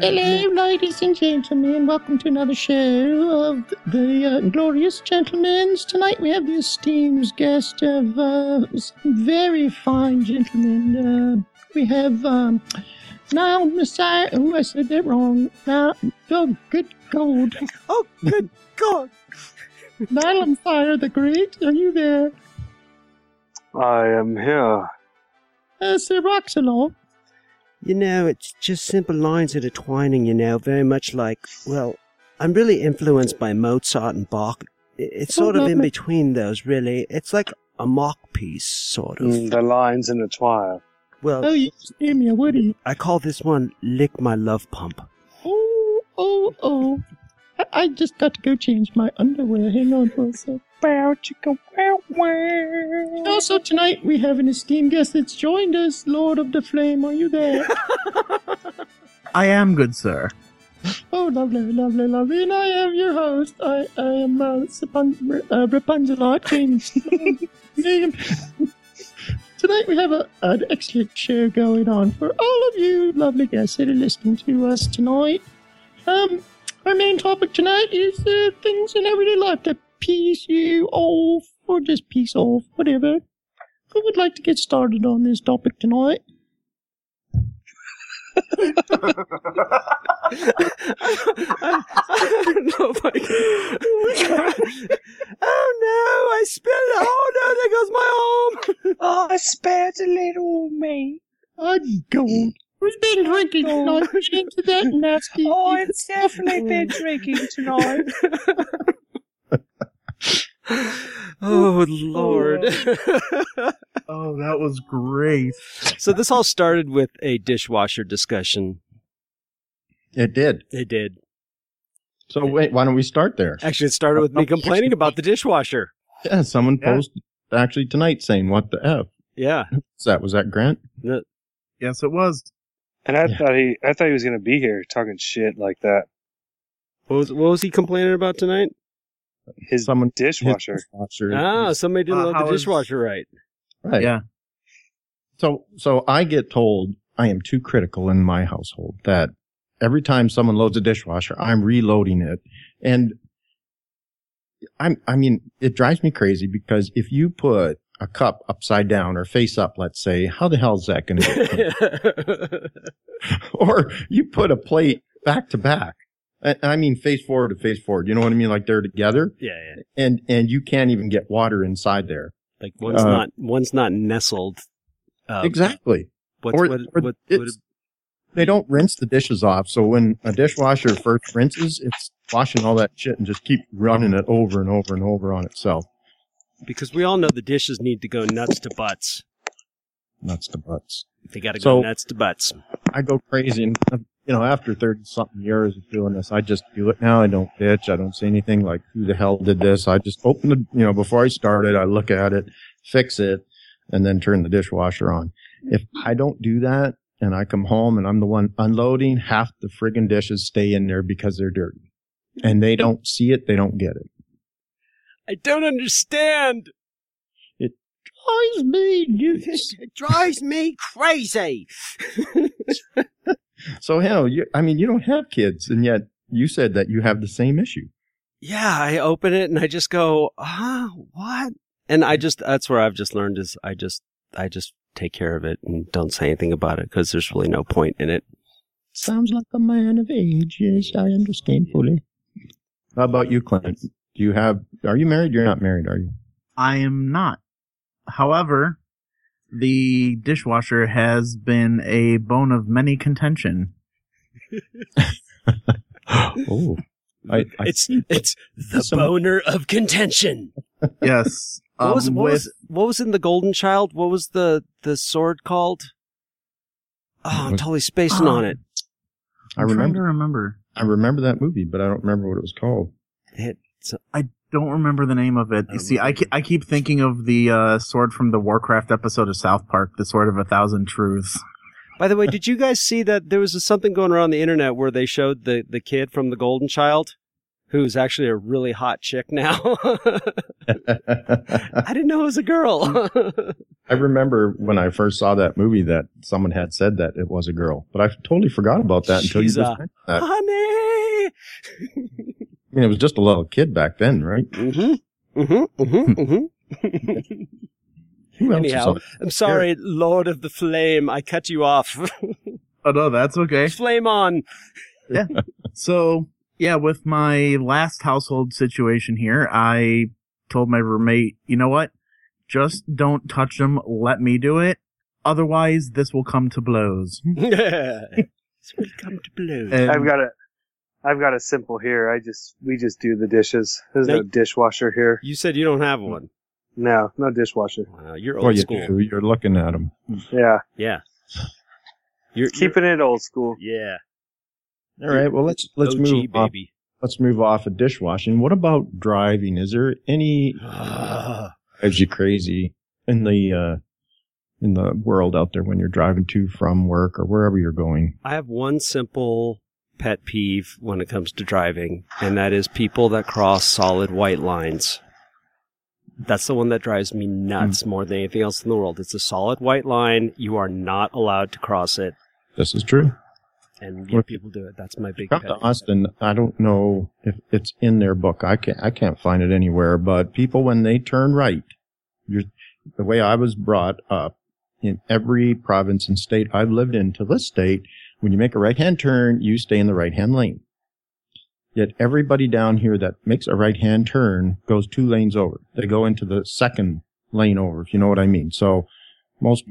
Hello, ladies and gentlemen. Welcome to another show of the Glorious Gentlemen's. Tonight we have the esteemed guest of some very fine gentlemen. We have Niall Messiah. Oh, I said that wrong. Oh, good God. Oh, good God. Niall Messiah the Great. Are you there? I am here. Sir Roxalon. You know, it's just simple lines intertwining, you know, very much like, well, I'm really influenced by Mozart and Bach. It's sort of in between those, really. It's like a mock piece, sort of. The lines intertwine. Well, you scare me, Woody. I call this one Lick My Love Pump. Oh. I just got to go change my underwear. Hang on for a sec. Also, tonight we have an esteemed guest that's joined us, Lord of the Flame. Are you there? I am, good sir. Oh, lovely, lovely, lovely. And I am your host. I am Rapunzel James. Tonight we have an excellent show going on for all of you lovely guests that are listening to us tonight. Our main topic tonight is things in everyday life that piece you off, or just piece off, whatever. Who would like to get started on this topic tonight? I don't know if I can. Oh no, I spilled it. Oh no, there goes my arm. Oh, I spared a little me. Oh, God. Who's been drinking tonight? Into that nasty. Oh, it's definitely been drinking tonight. Oh, Lord. Oh, that was great. So this all started with a dishwasher discussion. It did. So wait, why don't we start there? Actually, it started with me complaining about the dishwasher. Yeah, someone posted actually tonight saying, what the F? Yeah. Was that Grant? Yes, it was. And I thought he was going to be here talking shit like that. What was he complaining about tonight? His dishwasher. Ah, somebody didn't load the dishwasher right. Right. Yeah. So I get told I am too critical in my household that every time someone loads a dishwasher, I'm reloading it. And I mean, it drives me crazy because if you put a cup upside down or face up, let's say, how the hell is that going to get? Or you put a plate back to back. I mean, face forward to face forward. You know what I mean? Like they're together. Yeah. And you can't even get water inside there. Like one's not nestled. Exactly. They don't rinse the dishes off. So when a dishwasher first rinses, it's washing all that shit and just keep running it over and over and over on itself. Because we all know the dishes need to go nuts to butts. They got to go nuts to butts. I go crazy and. You know, after 30-something years of doing this, I just do it now. I don't bitch. I don't say anything like, who the hell did this? I just open the, you know, before I start it, I look at it, fix it, and then turn the dishwasher on. If I don't do that and I come home and I'm the one unloading, half the friggin' dishes stay in there because they're dirty. And they don't see it. They don't get it. I don't understand. It drives me crazy. So, hell, you don't have kids, and yet you said that you have the same issue. Yeah, I open it, and I just go, what? And that's where I've just learned is I just take care of it and don't say anything about it because there's really no point in it. Sounds like a man of age. Yes, I understand fully. How about you, Clint? Are you married? You're not married, are you? I am not. However, the dishwasher has been a bone of many contention. It's the boner of contention. Yes. What was in The Golden Child? What was the sword called? Oh, I'm totally spacing on it. I'm trying to remember. I remember that movie, but I don't remember what it was called. I don't remember the name of it. You see, I keep thinking of the sword from the Warcraft episode of South Park, the Sword of a Thousand Truths. By the way, did you guys see that there was something going around the internet where they showed the kid from The Golden Child who's actually a really hot chick now. I didn't know it was a girl. I remember when I first saw that movie that someone had said that it was a girl, but I totally forgot about that until you just mentioned that. Honey! I mean, it was just a little kid back then, right? Mm-hmm. Mm-hmm. Mm-hmm. Mm-hmm. Anyhow, I'm sorry, Lord of the Flame, I cut you off. Oh, no, that's okay. Flame on. Yeah. So, yeah, with my last household situation here, I told my roommate, you know what? Just don't touch them. Let me do it. Otherwise, this will come to blows. Yeah. This will come to blows. And I've got a simple here. We just do the dishes. There's no dishwasher here. You said you don't have one. No, no dishwasher. Wow, you're old school. You're looking at them. Yeah. Yeah. You're keeping it old school. Yeah. All right. Well, let's OG, move baby. Let's move off of dishwashing. What about driving? Is there any drives you crazy in the world out there when you're driving to from work or wherever you're going? I have one simple pet peeve when it comes to driving, and that is people that cross solid white lines. That's the one that drives me nuts more than anything else in the world. It's a solid white line. You are not allowed to cross it. This is true. And yet people do it. That's my big pet peeve. Austin, I don't know if it's in their book. I can't find it anywhere. But people, when they turn right, the way I was brought up, in every province and state I've lived in to this state, when you make a right-hand turn, you stay in the right-hand lane. Yet everybody down here that makes a right-hand turn goes two lanes over. They go into the second lane over, if you know what I mean. So most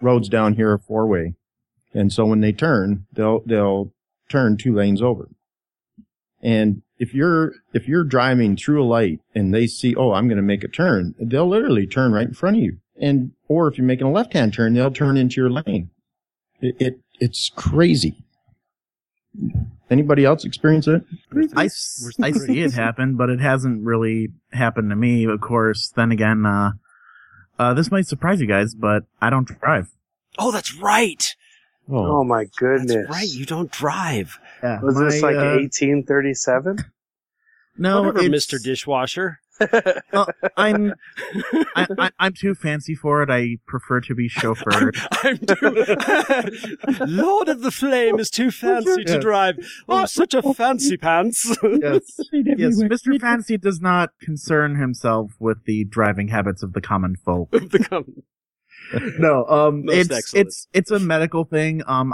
roads down here are four-way. And so when they turn, they'll turn two lanes over. And if you're driving through a light and they see, oh, I'm going to make a turn, they'll literally turn right in front of you. And or if you're making a left-hand turn, they'll turn into your lane. It's crazy. Anybody else experience it? I see it happen, but it hasn't really happened to me. Of course, then again, this might surprise you guys, but I don't drive. Oh, that's right. Oh my goodness. That's right. You don't drive. Yeah. Was this like 1837? No, whatever, Mr. Dishwasher. Well, I'm too fancy for it. I prefer to be chauffeured. I'm too Lord of the Flame is too fancy to drive. Oh, such a fancy pants. Yes, Mr. Fancy does not concern himself with the driving habits of the common folk. No, it's a medical thing. I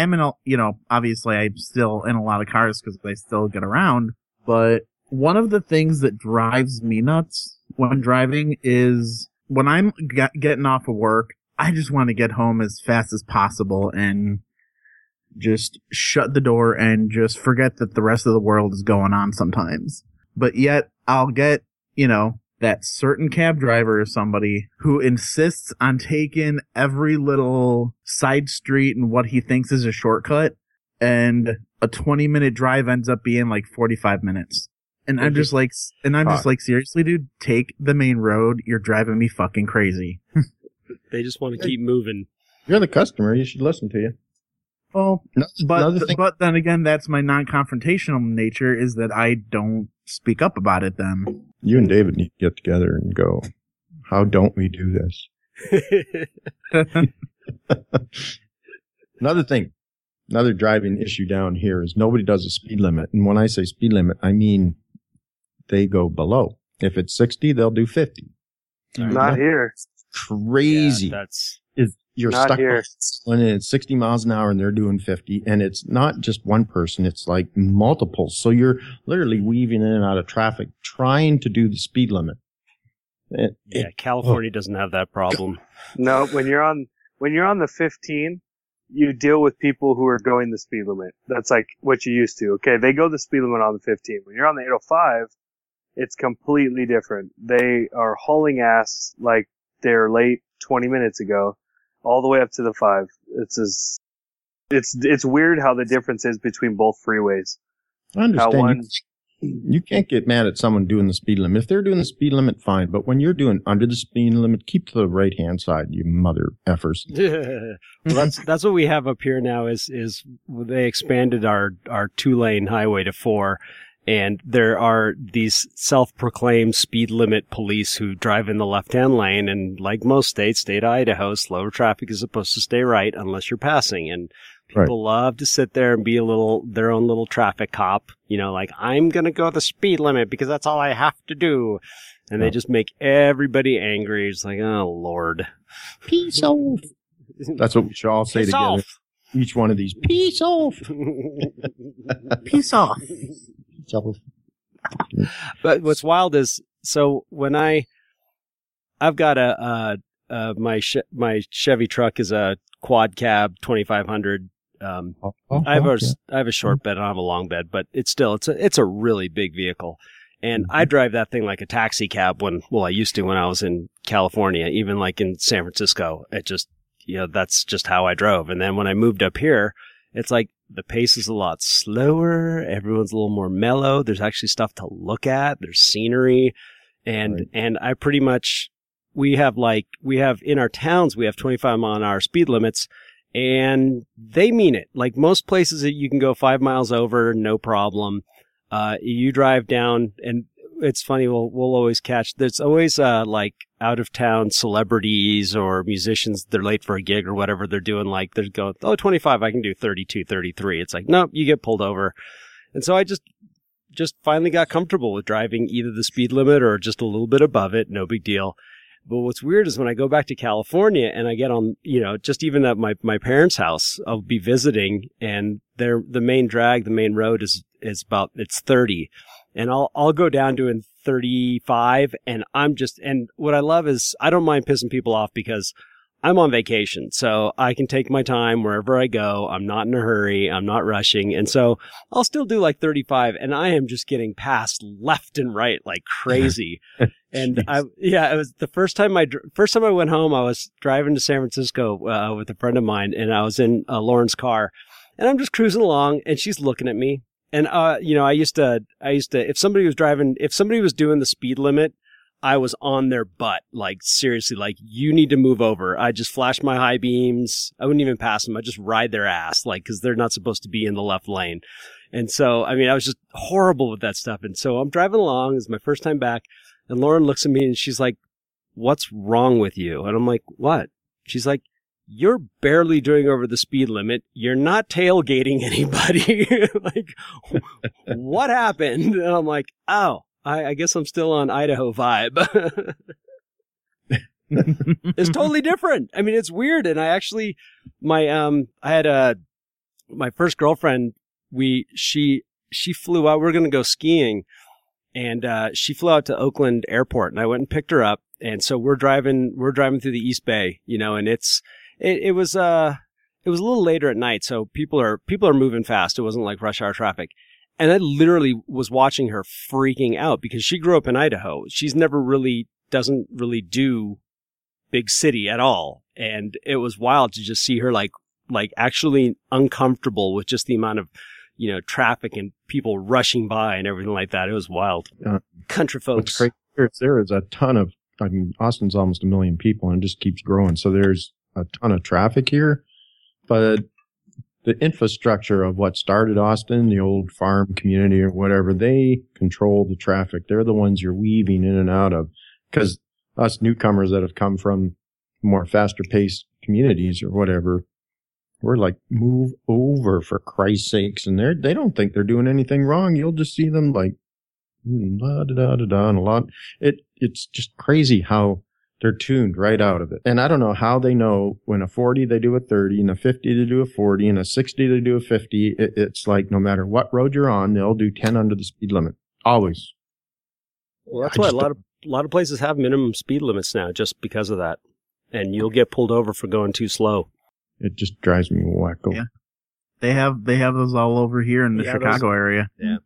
am in a, you know, obviously I'm still in a lot of cars because I still get around, but one of the things that drives me nuts when driving is when I'm getting off of work, I just want to get home as fast as possible and just shut the door and just forget that the rest of the world is going on sometimes. But yet I'll get, you know, that certain cab driver or somebody who insists on taking every little side street and what he thinks is a shortcut, and a 20-minute drive ends up being like 45 minutes. And I'm just like, seriously, dude, take the main road. You're driving me fucking crazy. They just want to keep moving. You're the customer. You should listen to you. Oh, well, but then again, that's my non-confrontational nature is that I don't speak up about it then. You and David need to get together and go, how don't we do this? Another driving issue down here is nobody does a speed limit. And when I say speed limit, I mean they go below. If it's 60, they'll do 50. Not here. Crazy. Yeah, that's... You're not stuck here. When it's 60 miles an hour and they're doing 50, and it's not just one person, it's like multiple. So you're literally weaving in and out of traffic trying to do the speed limit. California doesn't have that problem. No, when you're on the 15, you deal with people who are going the speed limit. That's like what you used to. Okay, they go the speed limit on the 15. When you're on the 805, it's completely different. They are hauling ass like they're late 20 minutes ago. All the way up to the 5. It's weird how the difference is between both freeways. I understand. You can't get mad at someone doing the speed limit. If they're doing the speed limit, fine. But when you're doing under the speed limit, keep to the right-hand side, you mother effers. Well, that's what we have up here now is they expanded our two-lane highway to 4. And there are these self-proclaimed speed limit police who drive in the left-hand lane. And like most states, state of Idaho, slower traffic is supposed to stay right unless you're passing. And people love to sit there and be a little, their own little traffic cop, you know, like, I'm going to go the speed limit because that's all I have to do. And they just make everybody angry. It's like, oh, Lord. Peace off. That's what we should all say Peace together. Off. Each one of these. Peace off. Peace off. But what's wild is, so when I've got my Chevy truck is a quad cab 2500. I have a short bed. I don't have a long bed, but it's still, it's a really big vehicle. And I drive that thing like a taxi cab I used to when I was in California, even like in San Francisco. It just, you know, that's just how I drove. And then when I moved up here, it's like the pace is a lot slower. Everyone's a little more mellow. There's actually stuff to look at. There's scenery. And I pretty much, we have in our towns, we have 25 mile an hour speed limits, and they mean it. Like most places that you can go 5 miles over, no problem. You drive down, and it's funny, we'll always catch, there's always like out of town celebrities or musicians, they're late for a gig or whatever they're doing, like they're going, 25, I can do 32, 33. It's like, nope, you get pulled over. And so I just finally got comfortable with driving either the speed limit or just a little bit above it, no big deal. But what's weird is when I go back to California and I get on, you know, just even at my parents' house, I'll be visiting, and the main road is about, it's 30. And I'll go down to 35, and and what I love is I don't mind pissing people off because I'm on vacation. So I can take my time wherever I go. I'm not in a hurry. I'm not rushing. And so I'll still do like 35, and I am just getting passed left and right like crazy. And it was the first time I went home, I was driving to San Francisco with a friend of mine, and I was in Lauren's car, and I'm just cruising along, and she's looking at me. And, you know, I used to, if somebody was doing the speed limit, I was on their butt. Like, seriously, like, you need to move over. I just flashed my high beams. I wouldn't even pass them. I just ride their ass, like, because they're not supposed to be in the left lane. And so, I mean, I was just horrible with that stuff. And so I'm driving along. It's my first time back. And Lauren looks at me and she's like, what's wrong with you? And I'm like, what? She's like, you're barely doing over the speed limit. You're not tailgating anybody. Like, what happened? And I'm like, oh, I guess I'm still on Idaho vibe. It's totally different. I mean, it's weird. And I actually, my first girlfriend, she flew out. We were going to go skiing, and she flew out to Oakland Airport, and I went and picked her up. And so we're driving through the East Bay, you know, and it was a little later at night, so people are moving fast. It wasn't like rush hour traffic. And I literally was watching her freaking out because she grew up in Idaho. She's never really, doesn't really do big city at all. And it was wild to just see her like actually uncomfortable with just the amount of, you know, traffic and people rushing by and everything like that. It was wild. Country folks. What's crazy, there is a ton of, I mean, Austin's almost 1 million people and it just keeps growing. So there's a ton of traffic here, but the infrastructure of what started Austin, the old farm community or whatever, they control the traffic. They're the ones you're weaving in and out of, because us newcomers that have come from more faster paced communities or whatever, we're like, move over for Christ's sakes. And they don't think they're doing anything wrong. You'll just see them like, da da da da, and a lot. It's just crazy how they're tuned right out of it. And I don't know how they know when a 40, they do a 30, and a 50, they do a 40, and a 60, they do a 50. It's like no matter what road you're on, they'll do 10 under the speed limit. Always. Well, that's why a lot of places have minimum speed limits now just because of that. And you'll get pulled over for going too slow. It just drives me wacko. Yeah. They have those all over here in the Chicago area. Yeah.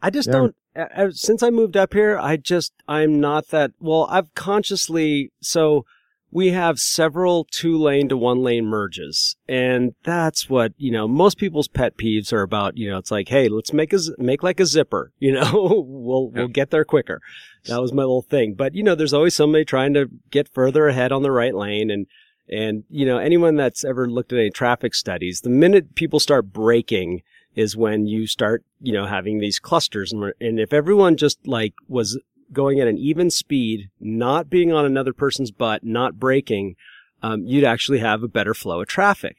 I just don't. Since I moved up here, I'm not that, well, I've consciously, so we have several 2-lane to 1-lane merges. And that's what, you know, most people's pet peeves are about, you know, it's like, hey, let's make like a zipper, you know, we'll get there quicker. That was my little thing. But, you know, there's always somebody trying to get further ahead on the right lane. And, you know, anyone that's ever looked at any traffic studies, the minute people start braking, is when you start, you know, having these clusters. And if everyone just like was going at an even speed, not being on another person's butt, not braking, you'd actually have a better flow of traffic.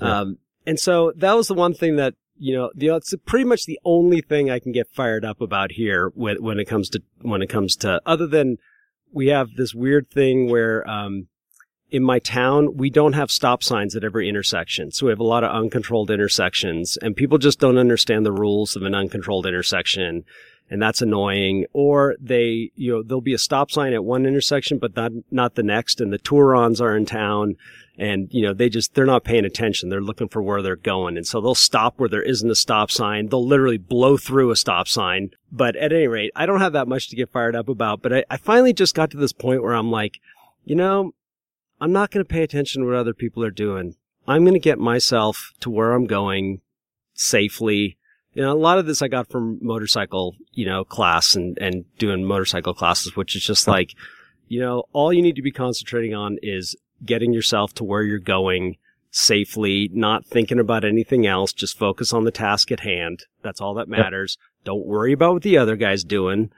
Yeah. And so that was the one thing that, you know, it's pretty much the only thing I can get fired up about here when it comes to other than we have this weird thing where, in my town, we don't have stop signs at every intersection. So we have a lot of uncontrolled intersections, and people just don't understand the rules of an uncontrolled intersection. And that's annoying. Or they, you know, there'll be a stop sign at one intersection, but not the next. And the Tourons are in town, and, you know, they're not paying attention. They're looking for where they're going. And so they'll stop where there isn't a stop sign. They'll literally blow through a stop sign. But at any rate, I don't have that much to get fired up about. But I finally just got to this point where I'm like, you know, I'm not going to pay attention to what other people are doing. I'm going to get myself to where I'm going safely. You know, a lot of this I got from motorcycle, you know, class and doing motorcycle classes, which is just like, you know, all you need to be concentrating on is getting yourself to where you're going safely, not thinking about anything else. Just focus on the task at hand. That's all that matters. Yep. Don't worry about what the other guy's doing,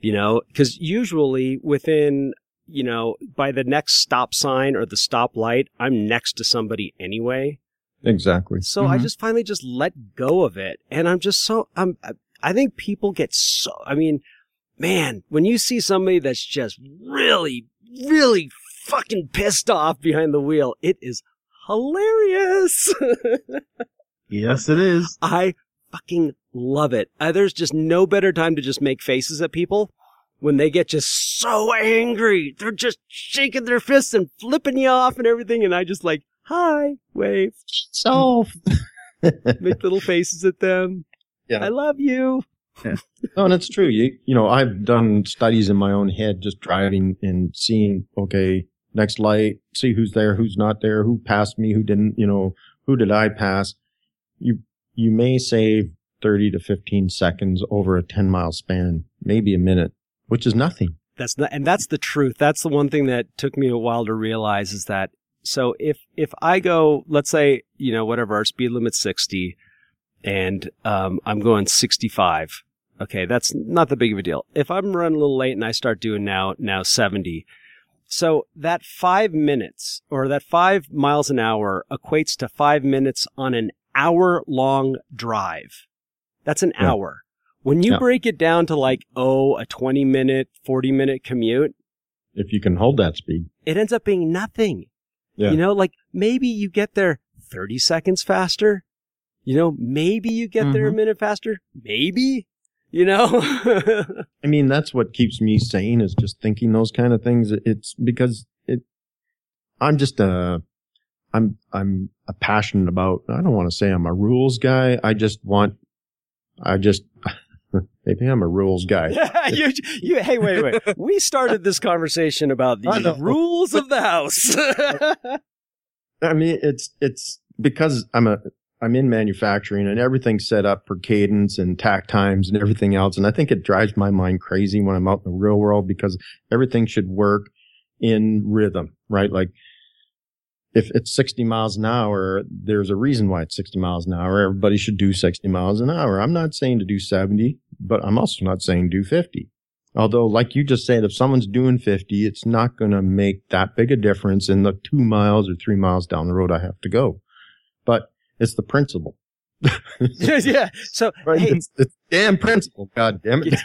you know, because usually within, you know, by the next stop sign or the stoplight, I'm next to somebody anyway. Exactly. So I just finally just let go of it. And I'm just so, I think people get so, I mean, man, when you see somebody that's just really, really fucking pissed off behind the wheel, it is hilarious. Yes, it is. I fucking love it. There's just no better time to just make faces at people when they get just so angry. They're just shaking their fists and flipping you off and everything. And I just like, hi, wave, so make little faces at them. Yeah, I love you. Yeah. No, and it's true. You know, I've done studies in my own head, just driving and seeing. Okay, next light. See who's there, who's not there, who passed me, who didn't. You know, who did I pass? You may save 30 to 15 seconds over a 10-mile span, maybe a minute, which is nothing. That's the truth. That's the one thing that took me a while to realize is that. So if I go, let's say, you know, whatever, our speed limit's 60 and I'm going 65. Okay, that's not that big of a deal. If I'm running a little late and I start doing now 70. So that 5 minutes or that 5 miles an hour equates to 5 minutes on an hour-long drive. That's an hour. When you break it down to like, a 20-minute, 40-minute commute. If you can hold that speed. It ends up being nothing. Yeah. You know, like maybe you get there 30 seconds faster, you know, maybe you get there a minute faster, maybe, you know. I mean, that's what keeps me sane is just thinking those kind of things. It's because I'm passionate about, I don't want to say I'm a rules guy. Maybe I'm a rules guy. Yeah, you. Hey, wait. We started this conversation about the rules of the house. I mean, it's because I'm in manufacturing and everything's set up for cadence and tack times and everything else. And I think it drives my mind crazy when I'm out in the real world because everything should work in rhythm, right? Like if it's 60 miles an hour, there's a reason why it's 60 miles an hour. Everybody should do 60 miles an hour. I'm not saying to do 70. But I'm also not saying do 50. Although, like you just said, if someone's doing 50, it's not going to make that big a difference in the 2 miles or 3 miles down the road I have to go. But it's the principle. Yeah. So, right? Hey, it's damn principle. God damn it.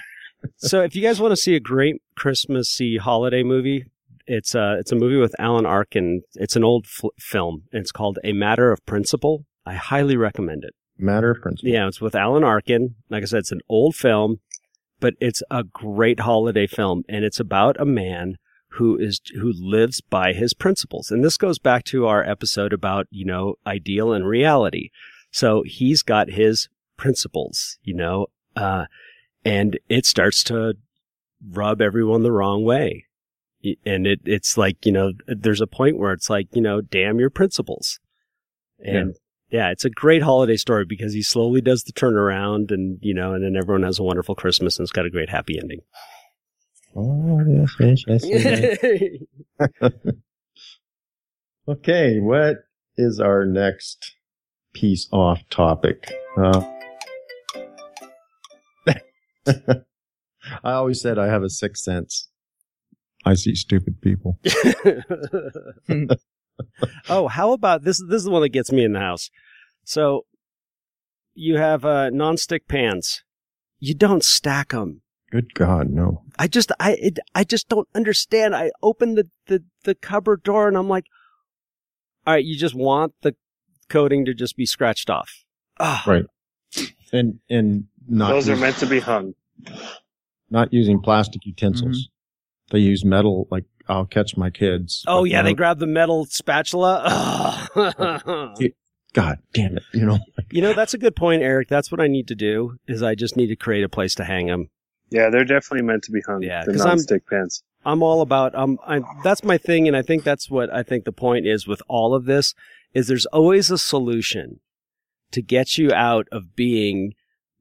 So, if you guys want to see a great Christmassy holiday movie, it's a movie with Alan Arkin. It's an old film. It's called A Matter of Principle. I highly recommend it. Matter of Principle. Yeah, it's with Alan Arkin. Like I said, it's an old film, but it's a great holiday film, and it's about a man who lives by his principles. And this goes back to our episode about, you know, ideal and reality. So he's got his principles, you know, and it starts to rub everyone the wrong way. And it's like, you know, there's a point where it's like, you know, damn your principles. And yeah, it's a great holiday story because he slowly does the turnaround and, you know, and then everyone has a wonderful Christmas and it's got a great happy ending. Oh, yes. Okay, what is our next piece off topic? I always said I have a sixth sense. I see stupid people. Oh, how about this? This is the one that gets me in the house. So you have nonstick pans. You don't stack them. Good God, no. I just don't understand. I open the cupboard door and I'm like, all right, you just want the coating to just be scratched off. Ugh. Right. And not those are meant to be hung. Not using plastic utensils. Mm-hmm. They use metal, like I'll catch my kids. Oh, yeah, they grab the metal spatula. Ugh. God damn it, you know. You know, that's a good point, Eric. That's what I need to do, is I just need to create a place to hang them. Yeah, they're definitely meant to be hung. Yeah, the non-stick pans. I'm all about, that's my thing, and I think that's what I think the point is with all of this, is there's always a solution to get you out of being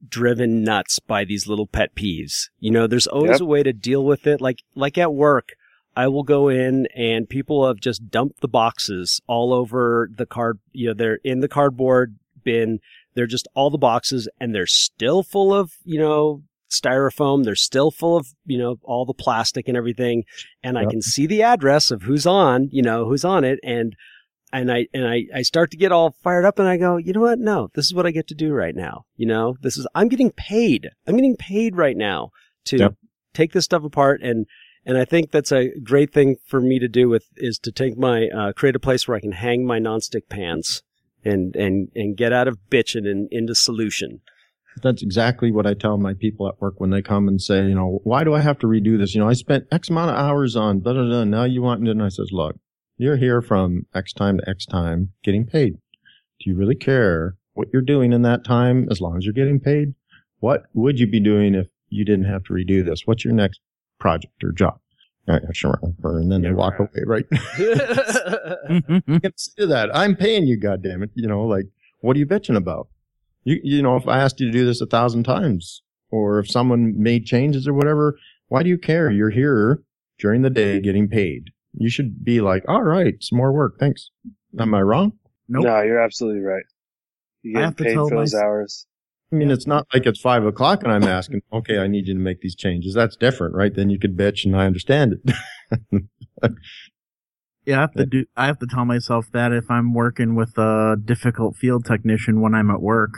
driven nuts by these little pet peeves. You know, there's always a way to deal with it. Like at work, I will go in and people have just dumped the boxes all over the card. You know, they're in the cardboard bin. They're just all the boxes, and they're still full of, you know, styrofoam. They're still full of, you know, all the plastic and everything. And I can see the address of who's on it. And I start to get all fired up, and I go, you know what? No, this is what I get to do right now. You know, this is, I'm getting paid. I'm getting paid right now to take this stuff apart. And I think that's a great thing for me to do with, is to take my, create a place where I can hang my nonstick pans and get out of bitching and into solution. That's exactly what I tell my people at work when they come and say, you know, why do I have to redo this? You know, I spent X amount of hours on blah, blah, blah. Now you want, and I says, look, you're here from X time to X time getting paid. Do you really care what you're doing in that time as long as you're getting paid? What would you be doing if you didn't have to redo this? What's your next project or job? And then they walk away, right? You can't say that. I'm paying you, goddammit. You know, like, what are you bitching about? You know, if I asked you to do this 1,000 times or if someone made changes or whatever, why do you care? You're here during the day getting paid. You should be like, all right, some more work. Thanks. Am I wrong? Nope. No, you're absolutely right. You get paid for those hours. I mean, it's not like it's 5 o'clock and I'm asking, okay, I need you to make these changes. That's different, right? Then you could bitch and I understand it. Yeah, I have to tell myself that if I'm working with a difficult field technician when I'm at work,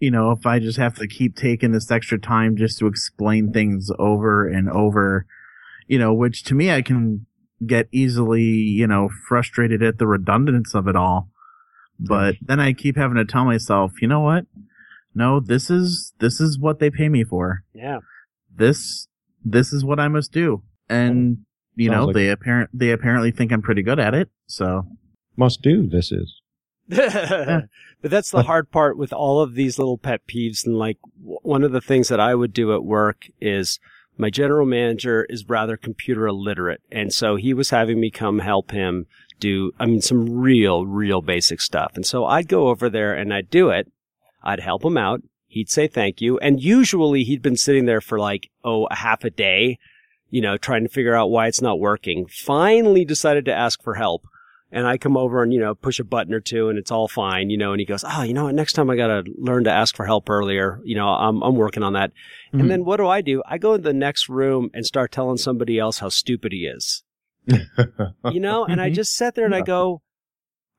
you know, if I just have to keep taking this extra time just to explain things over and over, you know, which to me I can get easily, you know, frustrated at the redundance of it all. But then I keep having to tell myself, you know what? No, this is what they pay me for. Yeah. This is what I must do. And you know, like they apparently think I'm pretty good at it, so must do this is. But that's the hard part with all of these little pet peeves, and like one of the things that I would do at work is my general manager is rather computer illiterate, and so he was having me come help him do, I mean, some real basic stuff. And so I'd go over there and I'd do it. I'd help him out. He'd say thank you. And usually he'd been sitting there for like, a half a day, you know, trying to figure out why it's not working. Finally decided to ask for help. And I come over and, you know, push a button or two and it's all fine, you know, and he goes, oh, you know what? Next time I got to learn to ask for help earlier. You know, I'm working on that. Mm-hmm. And then what do? I go in the next room and start telling somebody else how stupid he is, you know, and I just sat there and I go,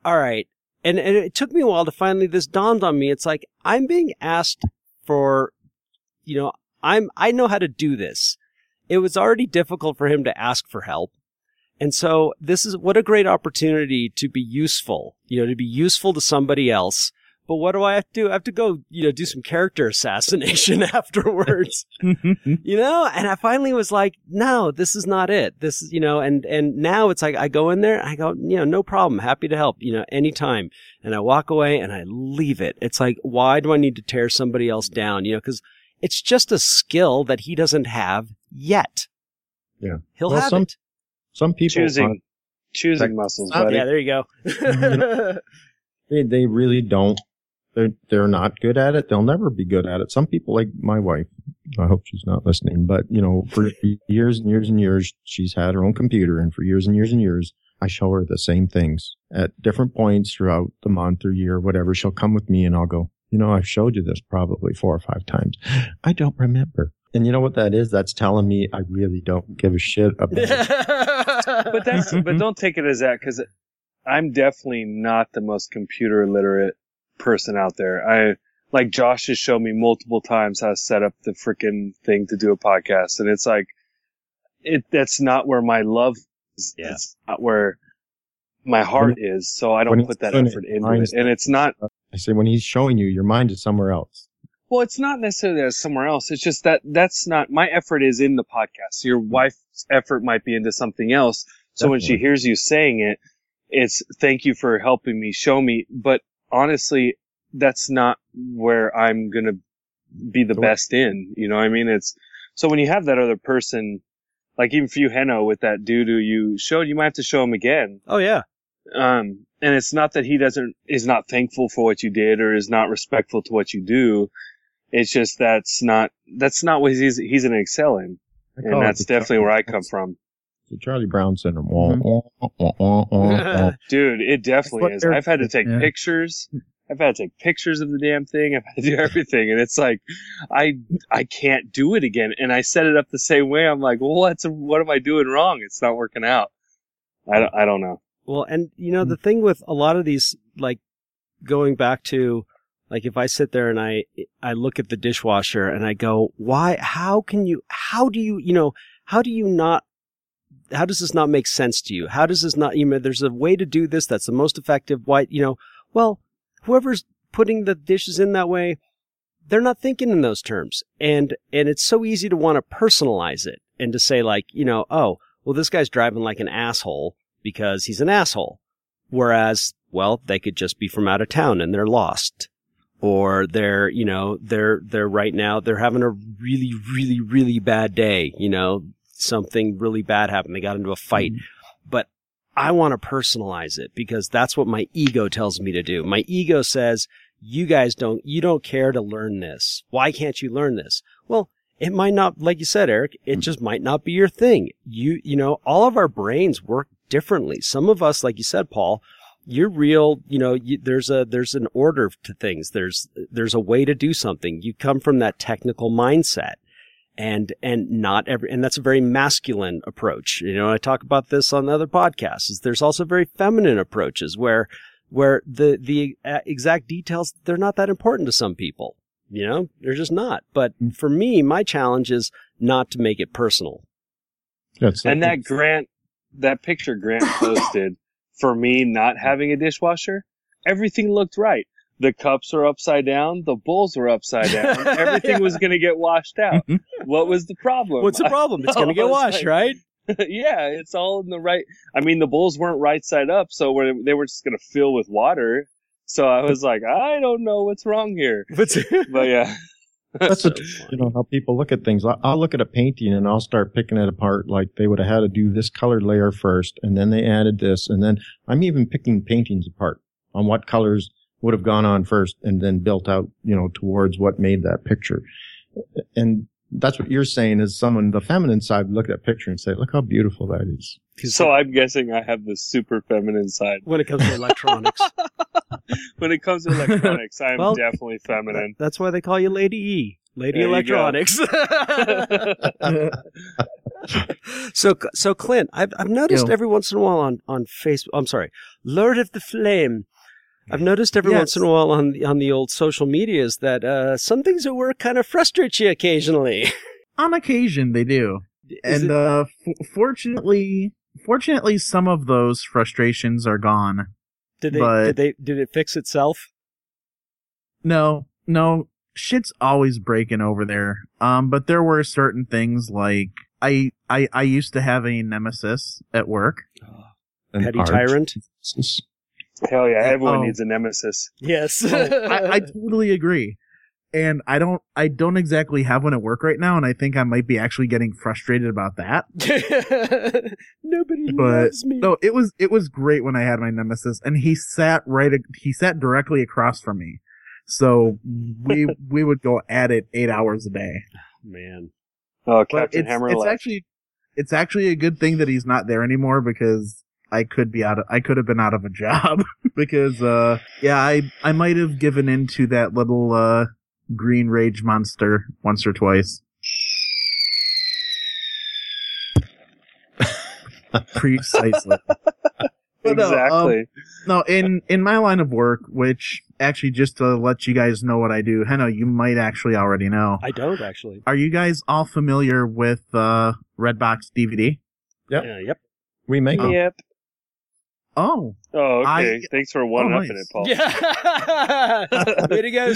all right. And it took me a while to finally, this dawned on me. It's like, I'm being asked for, you know, I know how to do this. It was already difficult for him to ask for help. And so this is what a great opportunity to be useful, you know, to be useful to somebody else. But what do I have to do? I have to go, you know, do some character assassination afterwards, you know? And I finally was like, no, this is not it. This is, you know, and now it's like I go in there, I go, you know, no problem. Happy to help, you know, anytime. And I walk away and I leave it. It's like, why do I need to tear somebody else down? You know, because it's just a skill that he doesn't have yet. Yeah. He'll have it. Some people choosing muscles, buddy. Yeah, there you go. You know, they really don't. They're not good at it. They'll never be good at it. Some people, like my wife, I hope she's not listening, but you know, for years and years and years, she's had her own computer, and for years and years and years, I show her the same things at different points throughout the month or year, whatever. She'll come with me, and I'll go, you know, I've showed you this probably 4 or 5 times. I don't remember. And you know what that is? That's telling me I really don't give a shit about it. But don't take it as that, because I'm definitely not the most computer literate person out there. Like Josh has shown me multiple times how to set up the freaking thing to do a podcast. And it's like, that's not where my love is. Yeah. It's not where my heart is. So I don't put that effort into it. And it's not. I say, when he's showing you, your mind is somewhere else. Well, it's not necessarily that it's somewhere else. It's just that's not, my effort is in the podcast. Your wife's effort might be into something else. So Definitely. When she hears you saying it, it's thank you for helping me, show me. But honestly, that's not where I'm going to be the best in. You know what I mean? So when you have that other person, like even for you, Heno, with that dude who you showed, you might have to show him again. Oh, yeah. And it's not that he is not thankful for what you did or is not respectful to what you do. It's just that's not what he's going to excel in. And that's definitely where I come from. The Charlie Brown syndrome. Dude, it definitely is. I've had to take pictures. I've had to take pictures of the damn thing. I've had to do everything. And it's like, I can't do it again. And I set it up the same way. I'm like, well, what am I doing wrong? It's not working out. I don't know. Well, and you know, the thing with a lot of these, like going back to, like if I sit there and I look at the dishwasher and I go, how does this not make sense to you? How does this not, there's a way to do this that's the most effective. Why, well, whoever's putting the dishes in that way, they're not thinking in those terms. And it's so easy to want to personalize it and to say like, oh, well, this guy's driving like an asshole because he's an asshole. Whereas, well, they could just be from out of town and they're lost. Or they're right now, they're having a really, really, really bad day. Something really bad happened. They got into a fight. But I want to personalize it because that's what my ego tells me to do. My ego says, you don't care to learn this. Why can't you learn this? Well, it might not, like you said, Eric, it just might not be your thing. All of our brains work differently. Some of us, like you said, Paul, you're real, there's an order to things. There's a way to do something. You come from that technical mindset. And that's a very masculine approach. I talk about this on other podcasts. There's also very feminine approaches where the exact details, they're not that important to some people. They're just not. But for me, my challenge is not to make it personal. And that picture Grant posted for me not having a dishwasher, everything looked right. The cups are upside down. The bowls are upside down. Everything was going to get washed out. What was the problem? What's the problem? It's going to get washed, right? Yeah, it's all in the right. The bowls weren't right side up, so they were just going to fill with water. So I was like, I don't know what's wrong here. But yeah. That's how people look at things. I'll look at a painting and I'll start picking it apart. Like they would have had to do this color layer first, and then they added this. And then I'm even picking paintings apart on what colors would have gone on first and then built out, towards what made that picture. And that's what you're saying is someone, the feminine side, look at that picture and say, look how beautiful that is. So I'm guessing I have the super feminine side. When it comes to electronics. I'm definitely feminine. That's why they call you Lady E. Lady there Electronics. So Clint, I've noticed every once in a while on Facebook, I'm sorry, Lord of the Flame. I've noticed every once in a while on the old social medias that some things at work kind of frustrate you occasionally. On occasion, they do. Fortunately, some of those frustrations are gone. Did it fix itself? No. Shit's always breaking over there. But there were certain things like I used to have a nemesis at work. Petty tyrant? Hell yeah, everyone needs a nemesis. Yes. I totally agree. And I don't exactly have one at work right now, and I think I might be actually getting frustrated about that. Nobody loves me. No, it was great when I had my nemesis, and he sat directly across from me. So we would go at it 8 hours a day. Oh, man. Oh, Captain Hammer. It's actually a good thing that he's not there anymore because I could have been out of a job because, I might have given in to that little green rage monster once or twice. Precisely. Exactly. No, in my line of work, which actually just to let you guys know what I do, Heno, you might actually already know. I don't actually. Are you guys all familiar with Redbox DVD? Yep. Yep. We make them. Yep. Oh. Oh, okay. Thanks for one-upping it, Paul. Yeah. Way to go.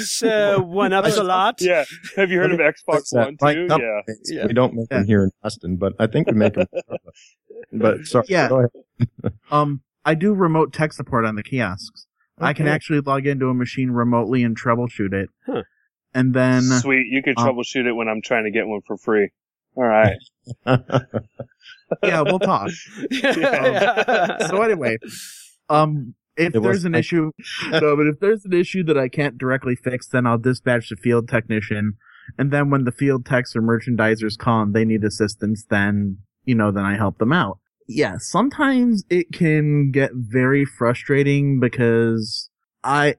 One-ups a lot. Yeah. Have you heard of Xbox One, too? Yeah. We don't make them here in Austin, but I think we make them. But sorry. Yeah. Go ahead. I do remote tech support on the kiosks. Okay. I can actually log into a machine remotely and troubleshoot it. Huh. And then... Sweet. You could troubleshoot it when I'm trying to get one for free. All right. Yeah, we'll talk. So anyway, if there's an issue, but if there's an issue that I can't directly fix, then I'll dispatch the field technician. And then when the field techs or merchandisers call and they need assistance, then, then I help them out. Yeah, sometimes it can get very frustrating because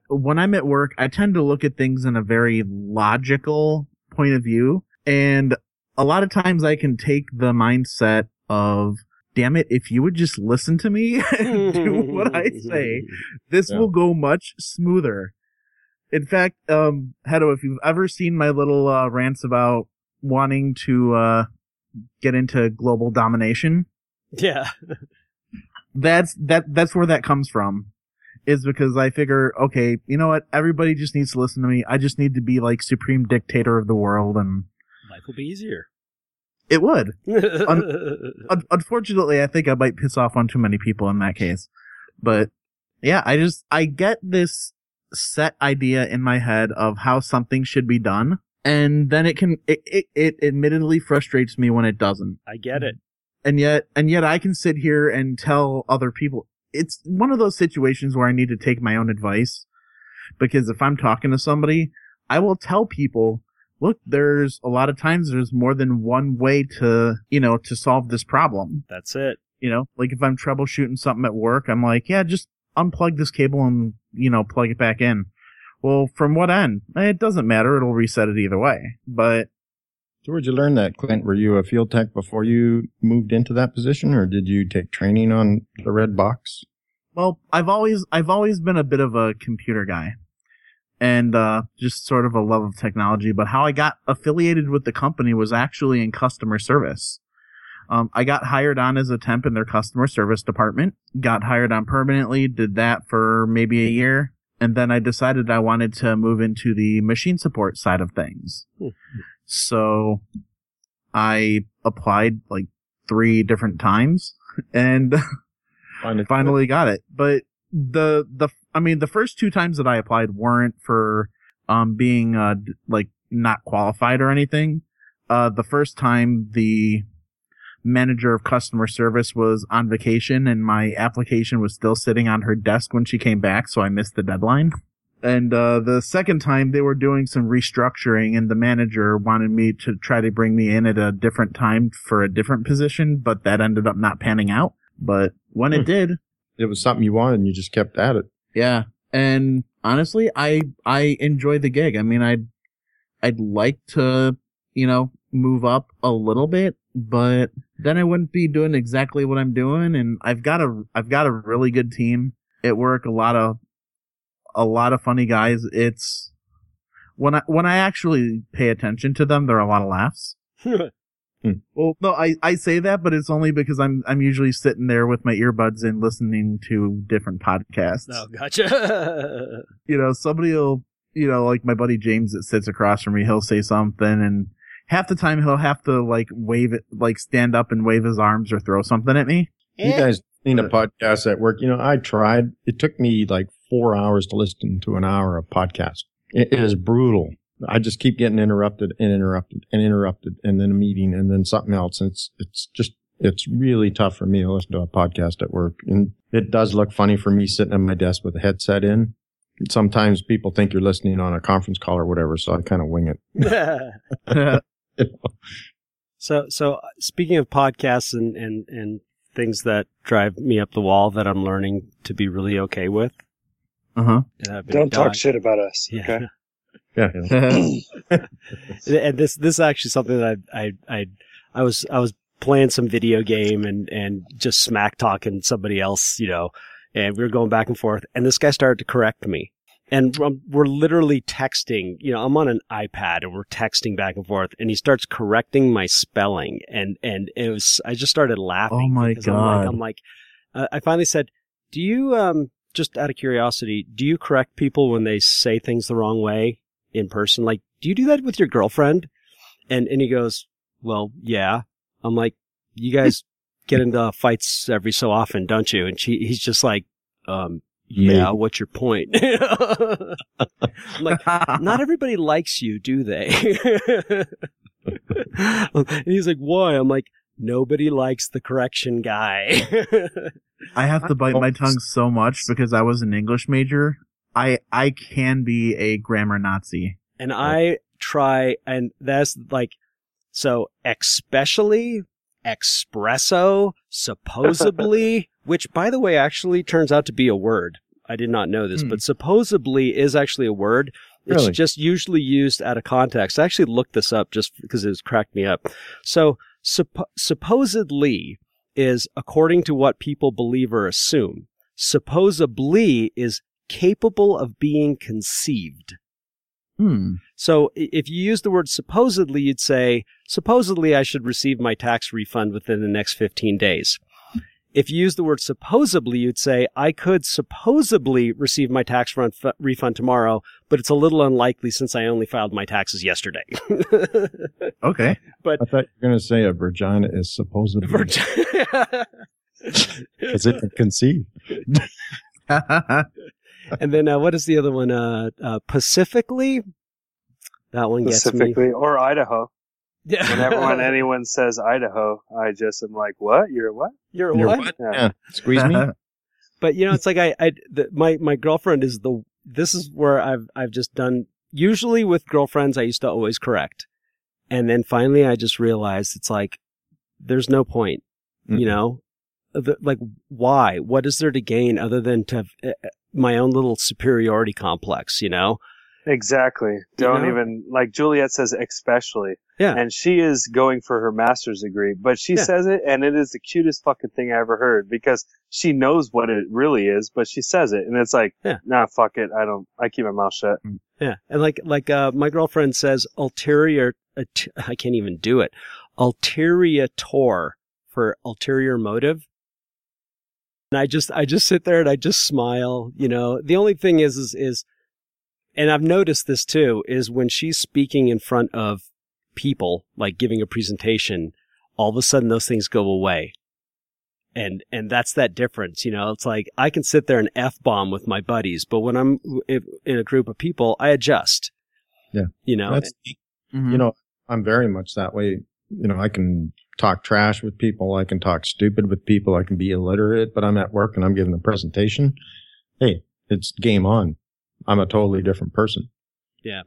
when I'm at work, I tend to look at things in a very logical point of view. And a lot of times I can take the mindset of, damn it, if you would just listen to me and do what I say, this will go much smoother. In fact, Heno, if you've ever seen my little rants about wanting to get into global domination. Yeah. That's where that comes from, is because I figure, okay, you know what? Everybody just needs to listen to me. I just need to be like supreme dictator of the world, and life will be easier. It would. Unfortunately, I think I might piss off on too many people in that case. But yeah, I get this set idea in my head of how something should be done. And then it admittedly frustrates me when it doesn't. I get it. And yet I can sit here and tell other people. It's one of those situations where I need to take my own advice, because if I'm talking to somebody, I will tell people, look, there's a lot of times there's more than one way to, to solve this problem. That's it. Like if I'm troubleshooting something at work, I'm like, yeah, just unplug this cable and, plug it back in. Well, from what end? It doesn't matter. It'll reset it either way. But. So where'd you learn that, Clint? Were you a field tech before you moved into that position, or did you take training on the Red Box? Well, I've always been a bit of a computer guy. And just sort of a love of technology. But how I got affiliated with the company was actually in customer service. I got hired on as a temp in their customer service department, got hired on permanently, did that for maybe a year, and then I decided I wanted to move into the machine support side of things. Cool. So I applied like 3 different times and finally got it. But the first 2 times that I applied weren't for being not qualified or anything. The first time the manager of customer service was on vacation and my application was still sitting on her desk when she came back, so I missed the deadline. And the second time they were doing some restructuring and the manager wanted me to try to bring me in at a different time for a different position, but that ended up not panning out. But when it did, it was something you wanted and you just kept at it. Yeah. And honestly, I enjoy the gig. I mean, I'd like to, move up a little bit, but then I wouldn't be doing exactly what I'm doing. And I've got a really good team at work. A lot of funny guys. It's when I actually pay attention to them, there are a lot of laughs. Well, no, I say that, but it's only because I'm usually sitting there with my earbuds in listening to different podcasts. Oh, gotcha. Somebody will, like my buddy James that sits across from me, he'll say something, and half the time he'll have to like wave it, like stand up and wave his arms or throw something at me. You guys seen a podcast at work? I tried. It took me like 4 hours to listen to an hour of podcast. It is brutal. I just keep getting interrupted, and then a meeting, and then something else. And it's really tough for me to listen to a podcast at work. And it does look funny for me sitting at my desk with a headset in. Sometimes people think you're listening on a conference call or whatever, so I kind of wing it. So speaking of podcasts and things that drive me up the wall that I'm learning to be really okay with. Uh-huh. Don't talk shit about us. Yeah. Okay. Yeah, and this is actually something that I was playing some video game and just smack talking somebody else, you know, and we were going back and forth. And this guy started to correct me. And we're literally texting, you know, I'm on an iPad and we're texting back and forth, and he starts correcting my spelling. And it was, I just started laughing. Oh my God. I'm like, I finally said, do you, just out of curiosity, do you correct people when they say things the wrong way in person? Like, do you do that with your girlfriend? And he goes, well, yeah. I'm like, you guys get into fights every so often, don't you? And he's just like, yeah, what's your point? I'm like, not everybody likes you, do they? And he's like, why? I'm like, nobody likes the correction guy. I have to bite my tongue so much because I was an English major. I can be a grammar Nazi. And I try, and that's like, so especially, espresso, supposedly, which, by the way, actually turns out to be a word. I did not know this, but supposedly is actually a word. Really? It's just usually used out of context. I actually looked this up just because it's cracked me up. So supposedly is according to what people believe or assume. Supposably is capable of being conceived. So if you use the word supposedly, you'd say, supposedly I should receive my tax refund within the next 15 days. If you use the word supposedly, you'd say, I could supposedly receive my tax refund tomorrow, but it's a little unlikely since I only filed my taxes yesterday. Okay. But I thought you were going to say a virgin is supposedly. Because it can conceive. And then what is the other one? Pacifically? That one gets me. Pacifically or Idaho. Yeah. Whenever anyone says Idaho, I just am like, what? You're what? You're what? What? Yeah. Yeah. Squeeze me. But, you know, it's like my girlfriend is this is where I've just done, usually with girlfriends, I used to always correct. And then finally I just realized it's like, there's no point, you know? Like, why? What is there to gain other than to have my own little superiority complex, you know? Exactly. Don't even, like Juliet says, especially. Yeah. And she is going for her master's degree, but she says it, and it is the cutest fucking thing I ever heard because she knows what it really is, but she says it, and it's like, nah, fuck it. I keep my mouth shut. Yeah. And like, my girlfriend says ulterior, I can't even do it. Ulterior for ulterior motive. And I just sit there and I just smile, you know. The only thing is, and I've noticed this too, is when she's speaking in front of people, like giving a presentation, all of a sudden those things go away. And that's that difference, you know. It's like, I can sit there and F-bomb with my buddies, but when I'm in a group of people, I adjust. Yeah. You know, you know, I'm very much that way. You know, I can talk trash with people. I can talk stupid with people. I can be illiterate, but I'm at work and I'm giving a presentation. Hey, it's game on. I'm a totally different person. Yeah.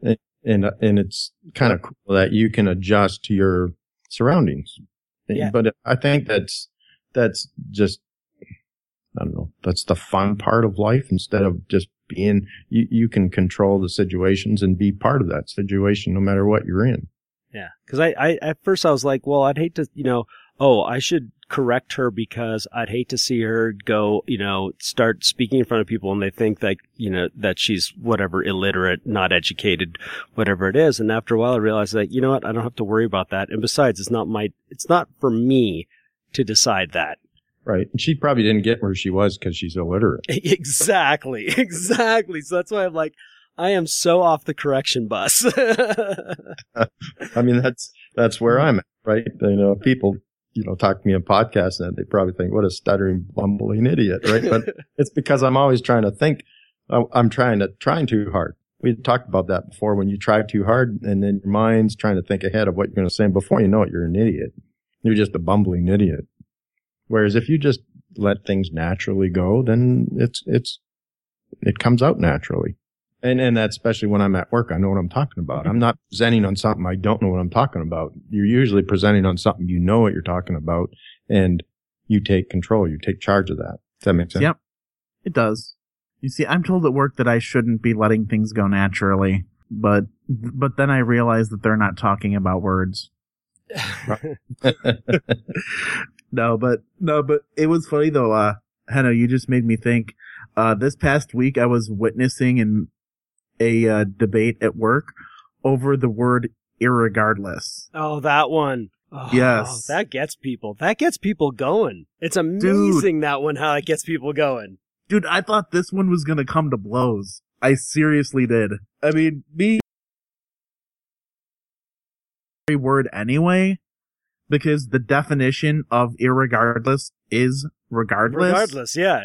And it's kind of cool that you can adjust to your surroundings. Yeah. But I think that's just, I don't know, that's the fun part of life instead of just being, you can control the situations and be part of that situation no matter what you're in. Yeah, because I at first I was like, well, I'd hate to, you know, I should correct her because I'd hate to see her go, you know, start speaking in front of people and they think that, you know, that she's whatever, illiterate, not educated, whatever it is. And after a while, I realized that, you know what, I don't have to worry about that. And besides, it's not for me to decide that. Right. And she probably didn't get where she was because she's illiterate. Exactly. Exactly. So that's why I'm like, I am so off the correction bus. I mean, that's where I'm at, right? You know, people, you know, talk to me on podcasts and they probably think, what a stuttering, bumbling idiot, right? But it's because I'm always trying to think. I'm trying too hard. We talked about that before. When you try too hard and then your mind's trying to think ahead of what you're going to say, and before you know it, you're an idiot. You're just a bumbling idiot. Whereas if you just let things naturally go, then it comes out naturally. And that's especially when I'm at work. I know what I'm talking about. I'm not presenting on something I don't know what I'm talking about. You're usually presenting on something you know what you're talking about, and you take control. You take charge of that. Does that make sense? Yep, it does. You see, I'm told at work that I shouldn't be letting things go naturally, but then I realize that they're not talking about words. No, but it was funny though. Hannah, you just made me think. This past week, I was witnessing in a debate at work over the word irregardless. Oh, that one. Oh, yes. That gets people. That gets people going. It's amazing, dude, that one, how it gets people going. Dude, I thought this one was going to come to blows. I seriously did. I mean, me. Word anyway, because the definition of irregardless is regardless. Regardless, yeah.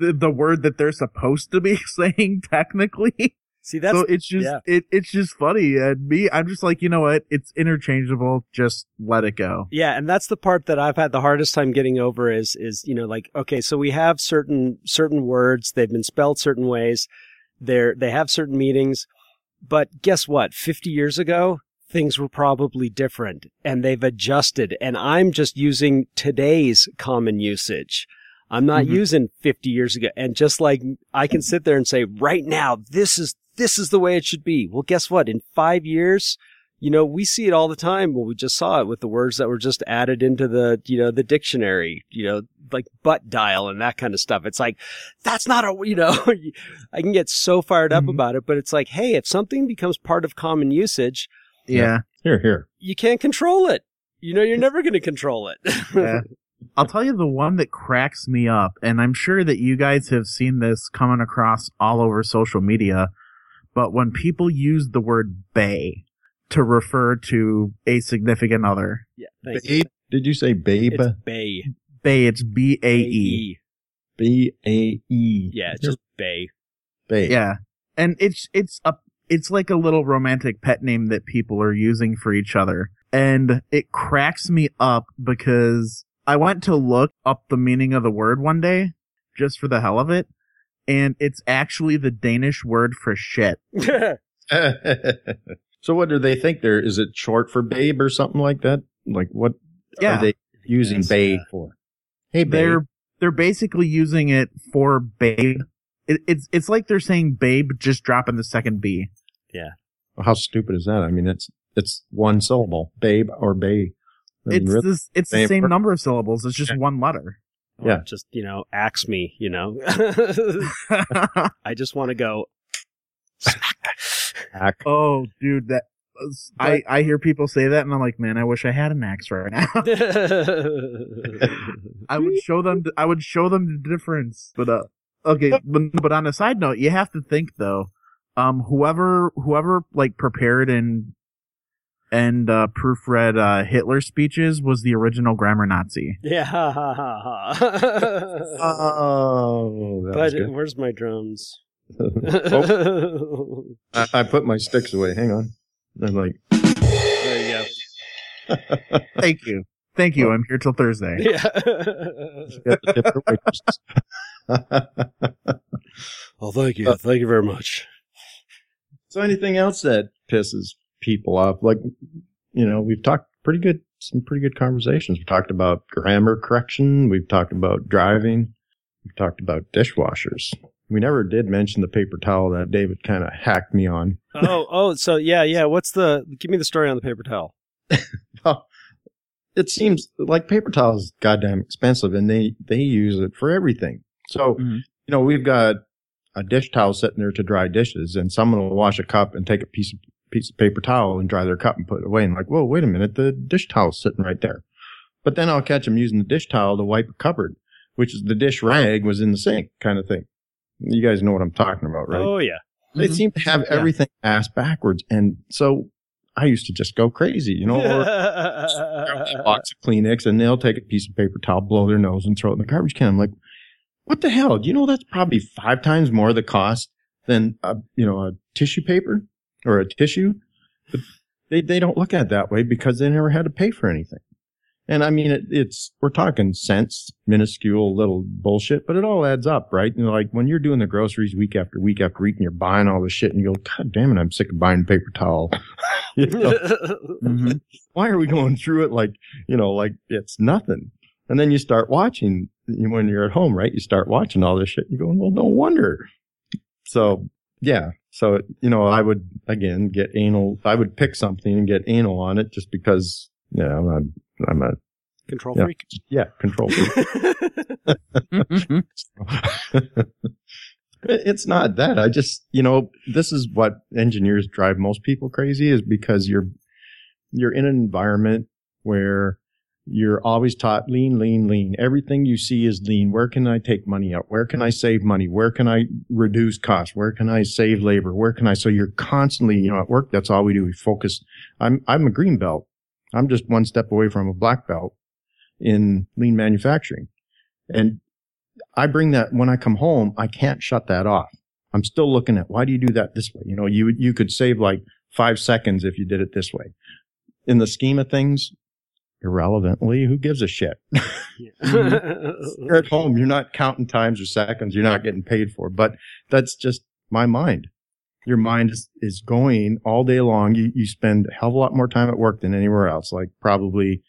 The word that they're supposed to be saying technically. See, that's so it's just it's just funny. And me, I'm just like, you know what? It's interchangeable. Just let it go. Yeah, and that's the part that I've had the hardest time getting over is you know, like, okay, so we have certain words, they've been spelled certain ways, they have certain meanings, but guess what? 50 years ago, things were probably different and they've adjusted, and I'm just using today's common usage. I'm not using 50 years ago. And just like I can sit there and say right now, this is the way it should be. Well, guess what? In 5 years, you know, we see it all the time. Well, we just saw it with the words that were just added into the, you know, the dictionary, you know, like butt dial and that kind of stuff. It's like, that's not a, you know, I can get so fired up about it, but it's like, hey, if something becomes part of common usage, you can't control it. You know, you're never going to control it. Yeah. I'll tell you the one that cracks me up, and I'm sure that you guys have seen this coming across all over social media, but when people use the word bae to refer to a significant other. Yeah, thanks. Babe? Did you say babe? It's bae. Bae, it's B-A-E. B-A-E. Yeah, it's just bae. Bae. Yeah, and it's like a little romantic pet name that people are using for each other, and it cracks me up because I went to look up the meaning of the word one day, just for the hell of it, and it's actually the Danish word for shit. So what do they think there? Is it short for babe or something like that? Like what are they using babe for? Hey, babe. They're basically using it for babe. It's like they're saying babe, just dropping the second B. Yeah. Well, how stupid is that? I mean, it's one syllable, babe or bae. I mean, it's the same number of syllables. It's just one letter. Well, yeah. Just, you know, axe me, you know. I just want to go. Oh, dude, that I hear people say that, and I'm like, man, I wish I had an axe right now. I would show them the difference. But okay, but on a side note, you have to think though. Whoever like prepared and proofread Hitler's speeches was the original grammar Nazi. Yeah. Oh, that was good. Where's my drums? Oh. I put my sticks away. Hang on. I'm like. There you go. Thank you. Thank you. I'm here till Thursday. Yeah. Well, thank you. Thank you very much. So anything else that pisses people off? Like, you know, we've talked some pretty good conversations. We've talked about grammar correction. We've talked about driving. We've talked about dishwashers. We never did mention the paper towel that David kind of hacked me on. Oh, so yeah. Give me the story on the paper towel. Well, it seems like paper towel is goddamn expensive, and they use it for everything. So, you know, we've got a dish towel sitting there to dry dishes, and someone will wash a cup and take a piece of paper towel and dry their cup and put it away. And like, whoa, wait a minute, the dish towel's sitting right there. But then I'll catch them using the dish towel to wipe a cupboard, which is the dish rag was in the sink kind of thing. You guys know what I'm talking about, right? Oh, yeah. They seem to have everything ass backwards. And so I used to just go crazy, you know, or a box of Kleenex, and they'll take a piece of paper towel, blow their nose, and throw it in the garbage can. I'm like, what the hell? Do you know that's probably 5 times more the cost than, a tissue paper? Or a tissue, but they don't look at it that way because they never had to pay for anything. And I mean, we're talking cents, minuscule little bullshit, but it all adds up, right? And like when you're doing the groceries week after week, and you're buying all this shit, and you go, God damn it, I'm sick of buying paper towel. You know? Why are we going through it like it's nothing? And then you start watching when you're at home, right? You start watching all this shit, and you go, well, no wonder. So yeah. So, you know, I would pick something and get anal on it just because Yeah, I'm a control freak. Yeah, control freak. It's not that. I just, this is what engineers drive most people crazy, is because you're in an environment where you're always taught lean, lean, lean. Everything you see is lean. Where can I take money out? Where can I save money? Where can I reduce costs? Where can I save labor? Where can I? So you're constantly, at work, that's all we do. We focus. I'm a green belt. I'm just one step away from a black belt in lean manufacturing. And I bring that when I come home, I can't shut that off. I'm still looking at, why do you do that this way? You could save like 5 seconds if you did it this way. In the scheme of things, irrelevantly, who gives a shit? You're at home. You're not counting times or seconds. You're not getting paid for. But that's just my mind. Your mind is going all day long. You spend a hell of a lot more time at work than anywhere else. Like probably,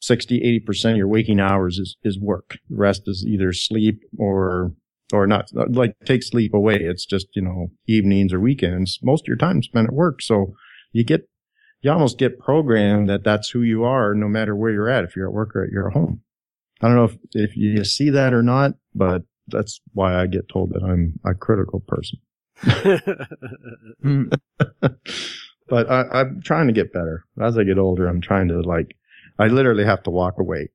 60, 80% of your waking hours is work. The rest is either sleep or not. Like, take sleep away. It's just, evenings or weekends. Most of your time is spent at work. So you almost get programmed that that's who you are, no matter where you're at, if you're at work or at your home. I don't know if you see that or not, but that's why I get told that I'm a critical person. But I'm trying to get better. As I get older, I'm trying to I literally have to walk away.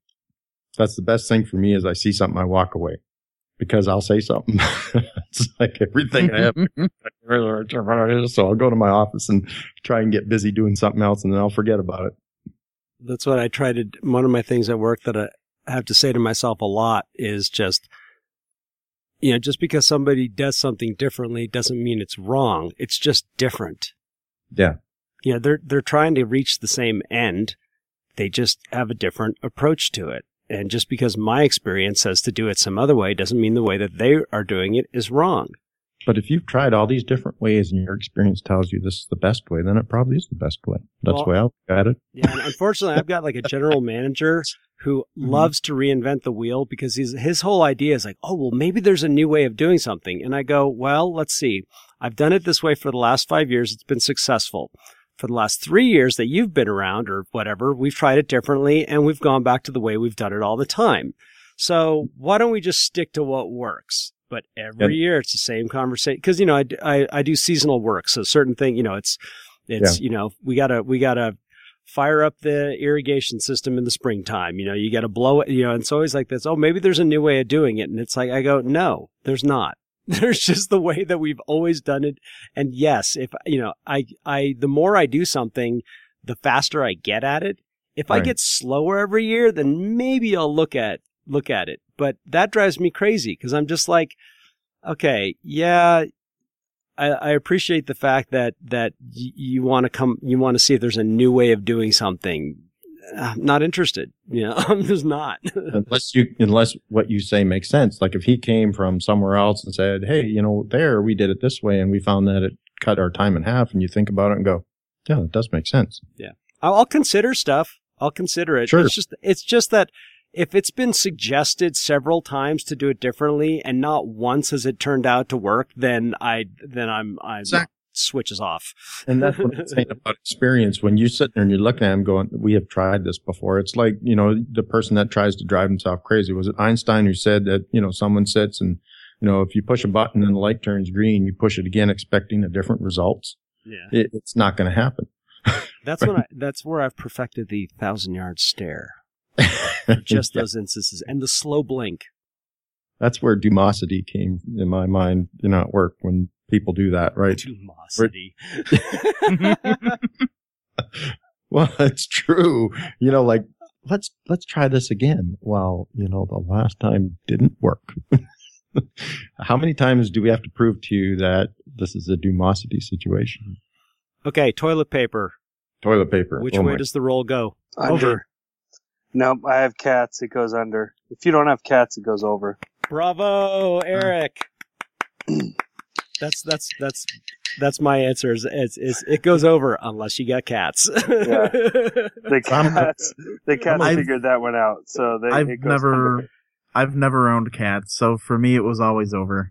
That's the best thing for me, is I see something, I walk away, because I'll say something. It's like everything I have. So I'll go to my office and try and get busy doing something else, and then I'll forget about it. That's what I try to do. One of my things at work that I have to say to myself a lot is just, just because somebody does something differently doesn't mean it's wrong. It's just different. Yeah. Yeah. They're trying to reach the same end. They just have a different approach to it. And just because my experience says to do it some other way doesn't mean the way that they are doing it is wrong. But if you've tried all these different ways and your experience tells you this is the best way, then it probably is the best way. That's the way I look at it. Yeah, and unfortunately, I've got a general manager who loves to reinvent the wheel, because his whole idea is maybe there's a new way of doing something. And I go, well, let's see. I've done it this way for the last 5 years. It's been successful. For the last 3 years that you've been around or whatever, we've tried it differently and we've gone back to the way we've done it all the time. So why don't we just stick to what works? But every year it's the same conversation, because I do seasonal work, so certain thing, it's we gotta fire up the irrigation system in the springtime. You gotta blow it. And it's always like this. Oh, maybe there's a new way of doing it, and it's like I go, no, there's not. There's just the way that we've always done it. And yes, if the more I do something, the faster I get at it. If I get slower every year, then maybe I'll look at it. But that drives me crazy, because I'm just like, okay, yeah, I appreciate the fact that you want to see if there's a new way of doing something. I'm not interested. I'm just not. Unless what you say makes sense. Like if he came from somewhere else and said, hey, there we did it this way and we found that it cut our time in half, and you think about it and go, yeah, it does make sense. Yeah. I'll consider stuff. I'll consider it. Sure. It's just that if it's been suggested several times to do it differently and not once has it turned out to work, then I'm exactly. Switches off. And that's what I'm saying about experience. When you sit there and you're looking at him going, we have tried this before. It's like, the person that tries to drive himself crazy. Was it Einstein who said that, someone sits and, if you push a button and the light turns green, you push it again expecting a different results? Yeah. It's not going to happen. That's right? That's where I've perfected the 1,000-yard stare. Just those instances. And the slow blink. That's where dumosity came in my mind, at work, when people do that, right? Dumosity. Well, it's true. Let's try this again. Well, the last time didn't work. How many times do we have to prove to you that this is a dumosity situation? Okay, toilet paper. Toilet paper. Which way does the roll go? Over. No, I have cats. It goes under. If you don't have cats, it goes over. Bravo, Eric. That's my answer. Is it goes over unless you got cats. Yeah. The cats figured that one out. So I've never owned cats, so for me it was always over.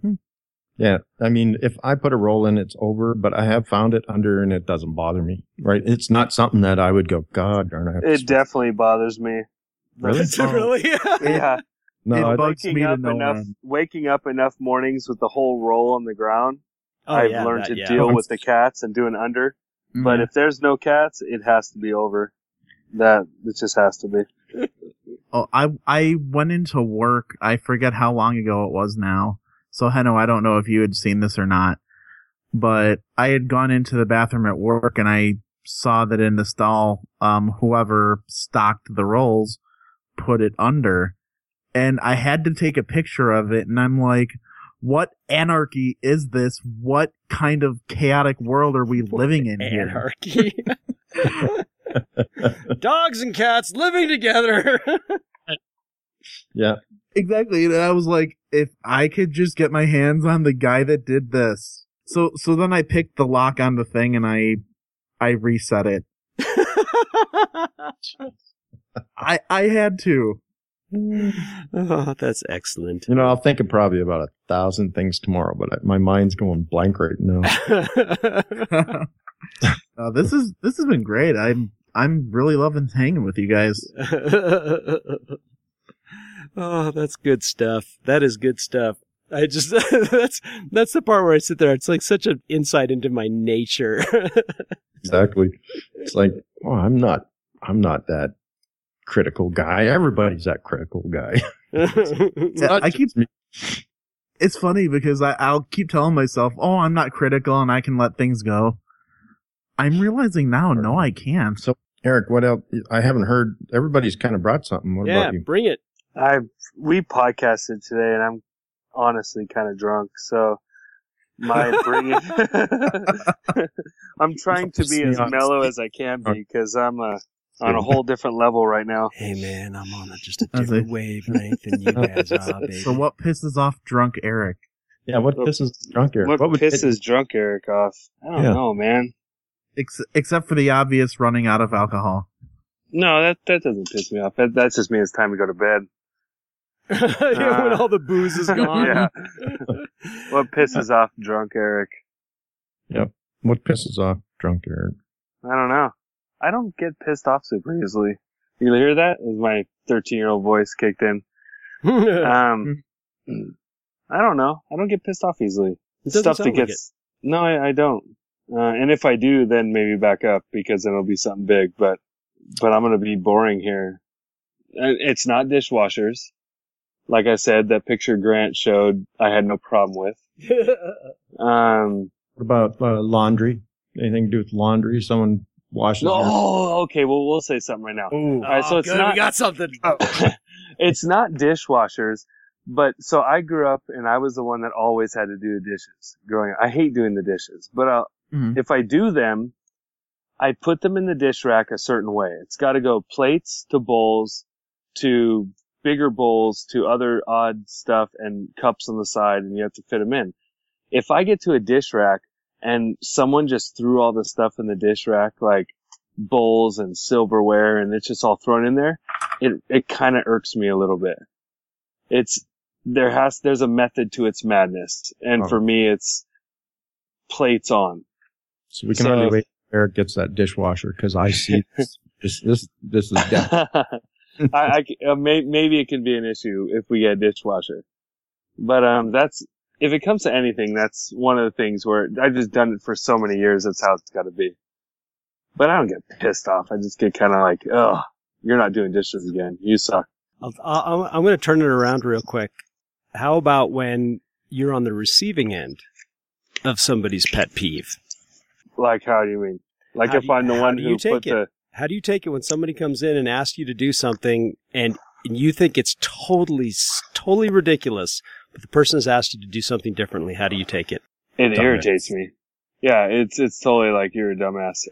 Yeah, I mean, if I put a roll in, it's over, but I have found it under and it doesn't bother me, right? It's not something that I would go, God darn it. It definitely bothers me. Really? Really? Yeah. No, waking up enough mornings with the whole roll on the ground, I've learned to deal with the cats and do an under. Mm-hmm. But if there's no cats, it has to be over. It just has to be. Oh, I went into work. I forget how long ago it was now. So, Heno, I don't know if you had seen this or not, but I had gone into the bathroom at work and I saw that in the stall, whoever stocked the rolls put it under. And I had to take a picture of it, and I'm like, what anarchy is this? What kind of chaotic world are we living in here? Anarchy. Dogs and cats living together. Yeah. Exactly. And I was like, if I could just get my hands on the guy that did this. So then I picked the lock on the thing and I reset it. I had to. Oh, that's excellent. You know, I'll think of probably about 1,000 things tomorrow, but my mind's going blank right now. This has been great. I'm really loving hanging with you guys. Oh, that's good stuff. That is good stuff. I just that's the part where I sit there. It's like such an insight into my nature. Exactly. It's like, oh, I'm not that critical guy. Everybody's that critical guy. It's funny because I'll keep telling myself, oh, I'm not critical and I can let things go. I'm realizing now, no, I can't. So, Eric, what else? I haven't heard. Everybody's kind of brought something. What about you? Bring it. We podcasted today, and I'm honestly kind of drunk. So my I'm trying to be as mellow as I can be because I'm on a whole different level right now. Hey man, I'm on just a different wavelength than you guys are. Baby. So what pisses off drunk Eric? Yeah, what pisses drunk Eric? What pisses drunk Eric off? I don't know, man. Except for the obvious running out of alcohol. No, that doesn't piss me off. That just means it's time to go to bed. When all the booze is gone. Yeah. What pisses off drunk Eric? Yep. What pisses off drunk Eric? I don't know. I don't get pissed off super easily. You hear that? My 13-year-old voice kicked in. I don't know. I don't get pissed off easily. It's stuff that gets. Like it. No, I don't. And if I do, then maybe back up because then it'll be something big. But I'm gonna be boring here. It's not dishwashers. Like I said, that picture Grant showed, I had no problem with. What about laundry? Anything to do with laundry? Someone washes. Oh, okay. Well, we'll say something right now. Ooh. All right, so it's good. We got something. It's not dishwashers, but so I grew up and I was the one that always had to do the dishes growing up. I hate doing the dishes, but if I do them, I put them in the dish rack a certain way. It's got to go plates to bowls to bigger bowls to other odd stuff and cups on the side, and you have to fit them in. If I get to a dish rack and someone just threw all the stuff in the dish rack, like bowls and silverware, and it's just all thrown in there, it kind of irks me a little bit. There's a method to its madness, and for me, it's plates on. So we can only wait. Eric gets that dishwasher because I see this is death. Maybe it can be an issue if we get a dishwasher, but that's if it comes to anything, that's one of the things where I've just done it for so many years. That's how it's got to be. But I don't get pissed off. I just get kind of like, oh, you're not doing dishes again. You suck. I'm going to turn it around real quick. How about when you're on the receiving end of somebody's pet peeve? Like, how do you mean? Like, if I'm the one who put the... How do you take it when somebody comes in and asks you to do something and you think it's totally ridiculous, but the person has asked you to do something differently? How do you take it? It irritates me. Yeah, it's totally like you're a dumbass.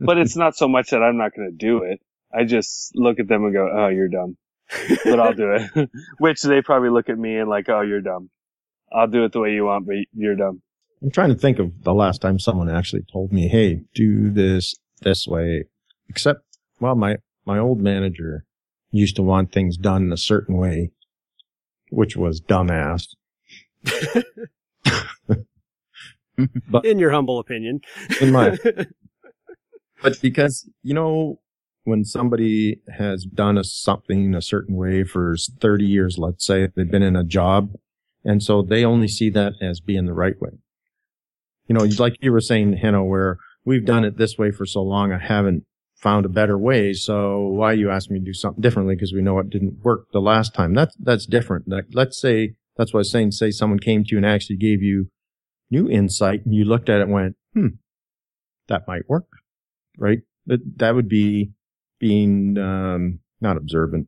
But it's not so much that I'm not going to do it. I just look at them and go, oh, you're dumb. But I'll do it. Which they probably look at me and like, oh, you're dumb. I'll do it the way you want, but you're dumb. I'm trying to think of the last time someone actually told me, hey, do this way. Except, well, my old manager used to want things done a certain way, which was dumbass. But in your humble opinion. In my opinion. But because, you know, when somebody has done something a certain way for 30 years, let's say, they've been in a job, and so they only see that as being the right way. You know, like you were saying, Hanno, where we've done it this way for so long, I haven't found a better way, so why you asked me to do something differently because we know it didn't work the last time. That's different. Like, let's say, that's what I was saying, say someone came to you and actually gave you new insight, and you looked at it and went, that might work, right? That would be being not observant,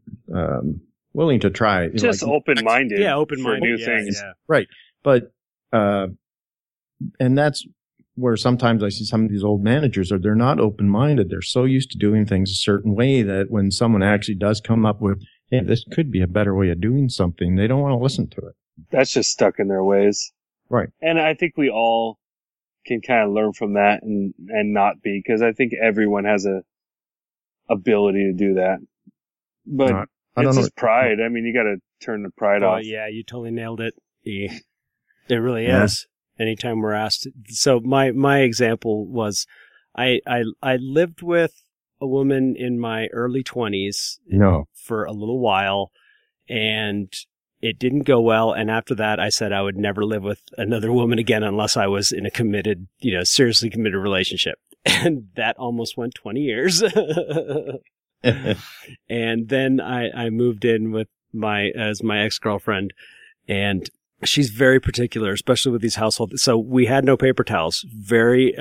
willing to try. Just like, open-minded. Yeah, open-minded. For new things. Yeah. Right. But, and that's where sometimes I see some of these old managers they're not open-minded. They're so used to doing things a certain way that when someone actually does come up with, hey, this could be a better way of doing something, they don't want to listen to it. That's just stuck in their ways. Right. And I think we all can kind of learn from that and not be, because I think everyone has a ability to do that. But it's just pride. I mean, you got to turn the pride off. Oh, yeah, you totally nailed it. Yeah. It really is. Anytime we're asked. So my example was I lived with a woman in my early 20s for a little while, and it didn't go well. And after that, I said I would never live with another woman again unless I was in a committed, seriously committed relationship. And that almost went 20 years. And then I moved in with my ex-girlfriend, and she's very particular, especially with these households. So we had no paper towels, very,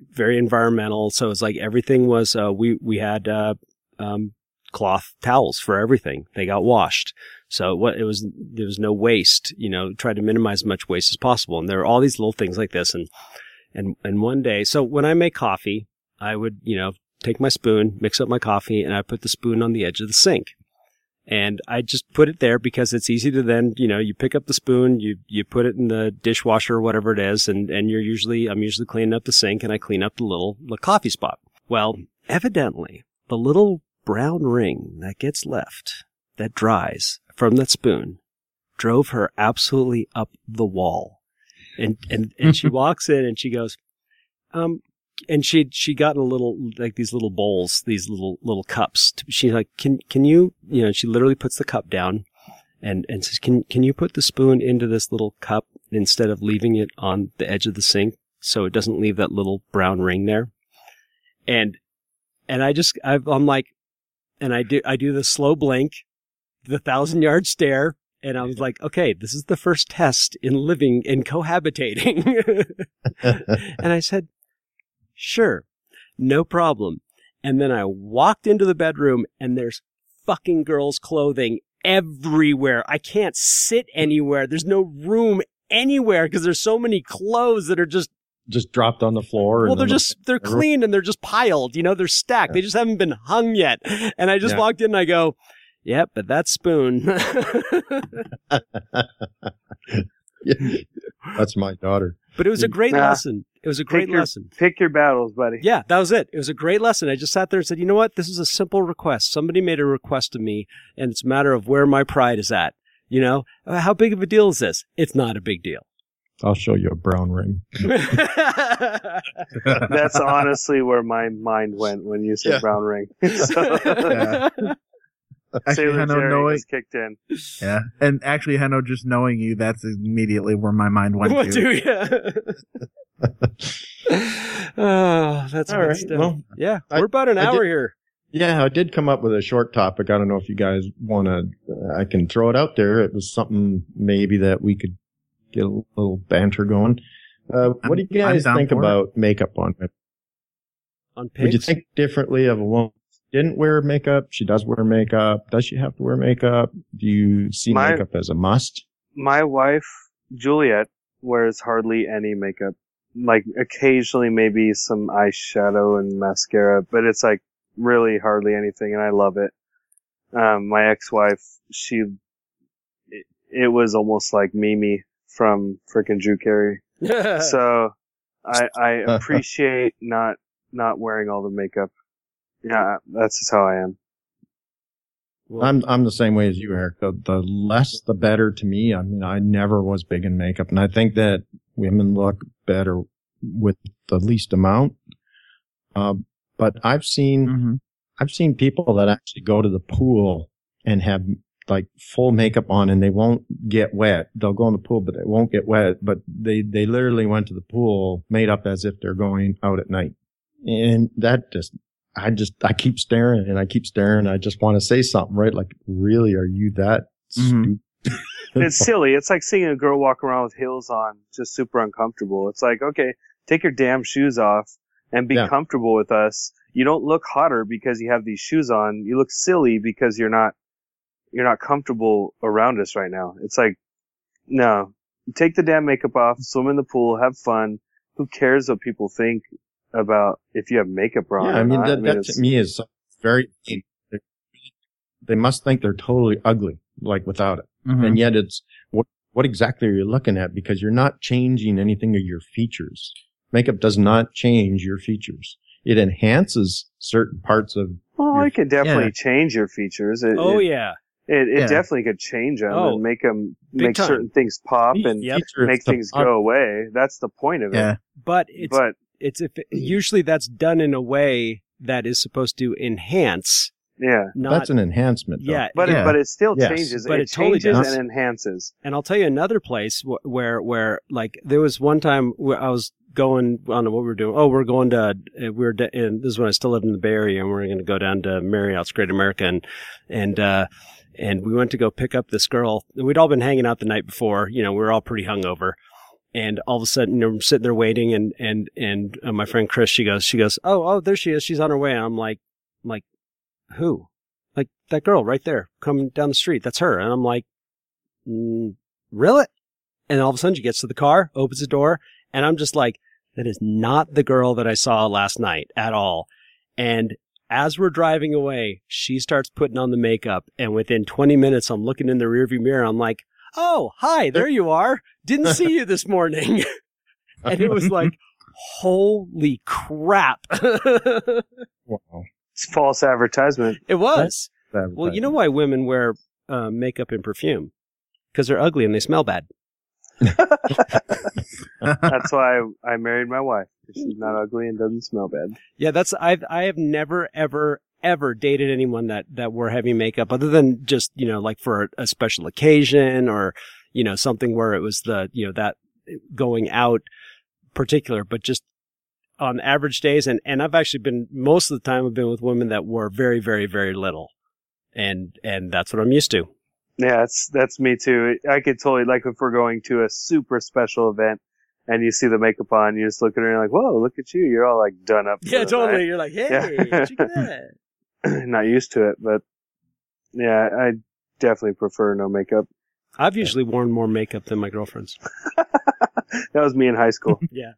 very environmental. So it's like everything was, we had, cloth towels for everything. They got washed. So there was no waste, try to minimize as much waste as possible. And there are all these little things like this. And one day, so when I make coffee, I would, take my spoon, mix up my coffee, and I put the spoon on the edge of the sink. And I just put it there because it's easy to then, you pick up the spoon, you put it in the dishwasher or whatever it is, and I'm usually cleaning up the sink, and I clean up the little coffee spot. Well, evidently, the little brown ring that gets left, that dries from that spoon, drove her absolutely up the wall. And she walks in and she goes, and she got a little, like these little bowls, these little cups. She's like, can you, she literally puts the cup down and says, can you put the spoon into this little cup instead of leaving it on the edge of the sink so it doesn't leave that little brown ring there? And I'm like, and I do the slow blink, the 1,000-yard stare. And I was like, okay, this is the first test in living and cohabitating. And I said, sure, no problem. And then I walked into the bedroom, and there's fucking girls' clothing everywhere. I can't sit anywhere. There's no room anywhere because there's so many clothes that are just dropped on the floor. Well, they're cleaned and they're just piled. They're stacked. Yeah. They just haven't been hung yet. And I just walked in and I go, yep, but that spoon. Yeah, that's my daughter. But it was a great lesson. It was a great lesson. Pick your battles, buddy. Yeah, that was it. It was a great lesson. I just sat there and said, you know what? This is a simple request. Somebody made a request of me, and it's a matter of where my pride is at. How big of a deal is this? It's not a big deal. I'll show you a brown ring. That's honestly where my mind went when you said brown ring. So. Yeah. Actually, Hanno was kicked in. Yeah, and actually, Hanno, just knowing you, that's immediately where my mind went to. That's all right. Well, yeah, we're about an hour here. Yeah, I did come up with a short topic. I don't know if you guys want to. I can throw it out there. It was something maybe that we could get a little banter going. What do you guys think about makeup on women? On pigs? Would you think differently of a woman? Didn't wear makeup. She does wear makeup. Does she have to wear makeup? Do you see makeup as a must? My wife, Juliet, wears hardly any makeup. Like occasionally maybe some eyeshadow and mascara, but it's like really hardly anything, and I love it. My ex-wife, it was almost like Mimi from frickin' Drew Carey. So I appreciate not wearing all the makeup. Yeah, that's just how I am. I'm the same way as you, Eric. The less, the better to me. I mean, I never was big in makeup, and I think that women look better with the least amount. But I've seen people that actually go to the pool and have like full makeup on and they won't get wet. They'll go in the pool, but they won't get wet. But they literally went to the pool made up as if they're going out at night. And that I keep staring and I keep staring. I just want to say something, right? Like, really, are you that stupid? It's silly. It's like seeing a girl walk around with heels on, just super uncomfortable. It's like, okay, take your damn shoes off and be comfortable with us. You don't look hotter because you have these shoes on. You look silly because you're not comfortable around us right now. It's like, no, take the damn makeup off, swim in the pool, have fun. Who cares what people think about if you have makeup on? Yeah, I mean, that to me is very, they must think they're totally ugly, like without it. Mm-hmm. And yet it's, what exactly are you looking at? Because you're not changing anything of your features. Makeup does not change your features. It enhances certain parts of. Well, it can definitely change your features. It definitely could change them and make them make certain things pop and make things go away. That's the point of it. But usually that's done in a way that is supposed to enhance. Yeah, that's an enhancement, though. Yeah, but it still changes. But it totally changes and enhances. And I'll tell you another place where like there was one time where I was going. I don't know what we were doing. Oh, we were, and this is when I still lived in the Bay Area, and we were going to go down to Marriott's Great America, and we went to go pick up this girl. And we'd all been hanging out the night before. You know, we were all pretty hungover. And all of a sudden, you know, I'm sitting there waiting, and my friend Chris, she goes, oh, there she is, she's on her way. And I'm like. Who? Like, that girl right there coming down the street. That's her. And I'm like, really? And all of a sudden she gets to the car, opens the door, and I'm just like, that is not the girl that I saw last night at all. And as we're driving away, she starts putting on the makeup. And within 20 minutes, I'm looking in the rearview mirror. I'm like, oh, hi, there you are. Didn't see you this morning. And it was like, holy crap. Wow. It's false advertisement. It was. Well, you know why women wear makeup and perfume? Because they're ugly and they smell bad. That's why I married my wife. She's not ugly and doesn't smell bad. Yeah, I have never, ever, ever dated anyone that wore heavy makeup other than just, you know, like for a special occasion or, you know, something where it was the, you know, that going out particular, but just on average days, and I've actually been, most of the time I've been with women that wore very, very, very little. And that's what I'm used to. Yeah, that's me too. I could totally, like if we're going to a super special event and you see the makeup on, you just look at her and you're like, whoa, look at you. You're all like done up. Yeah, totally. Night. You're like, hey, check that. Not used to it, but yeah, I definitely prefer no makeup. I've usually worn more makeup than my girlfriends. That was me in high school. Yeah.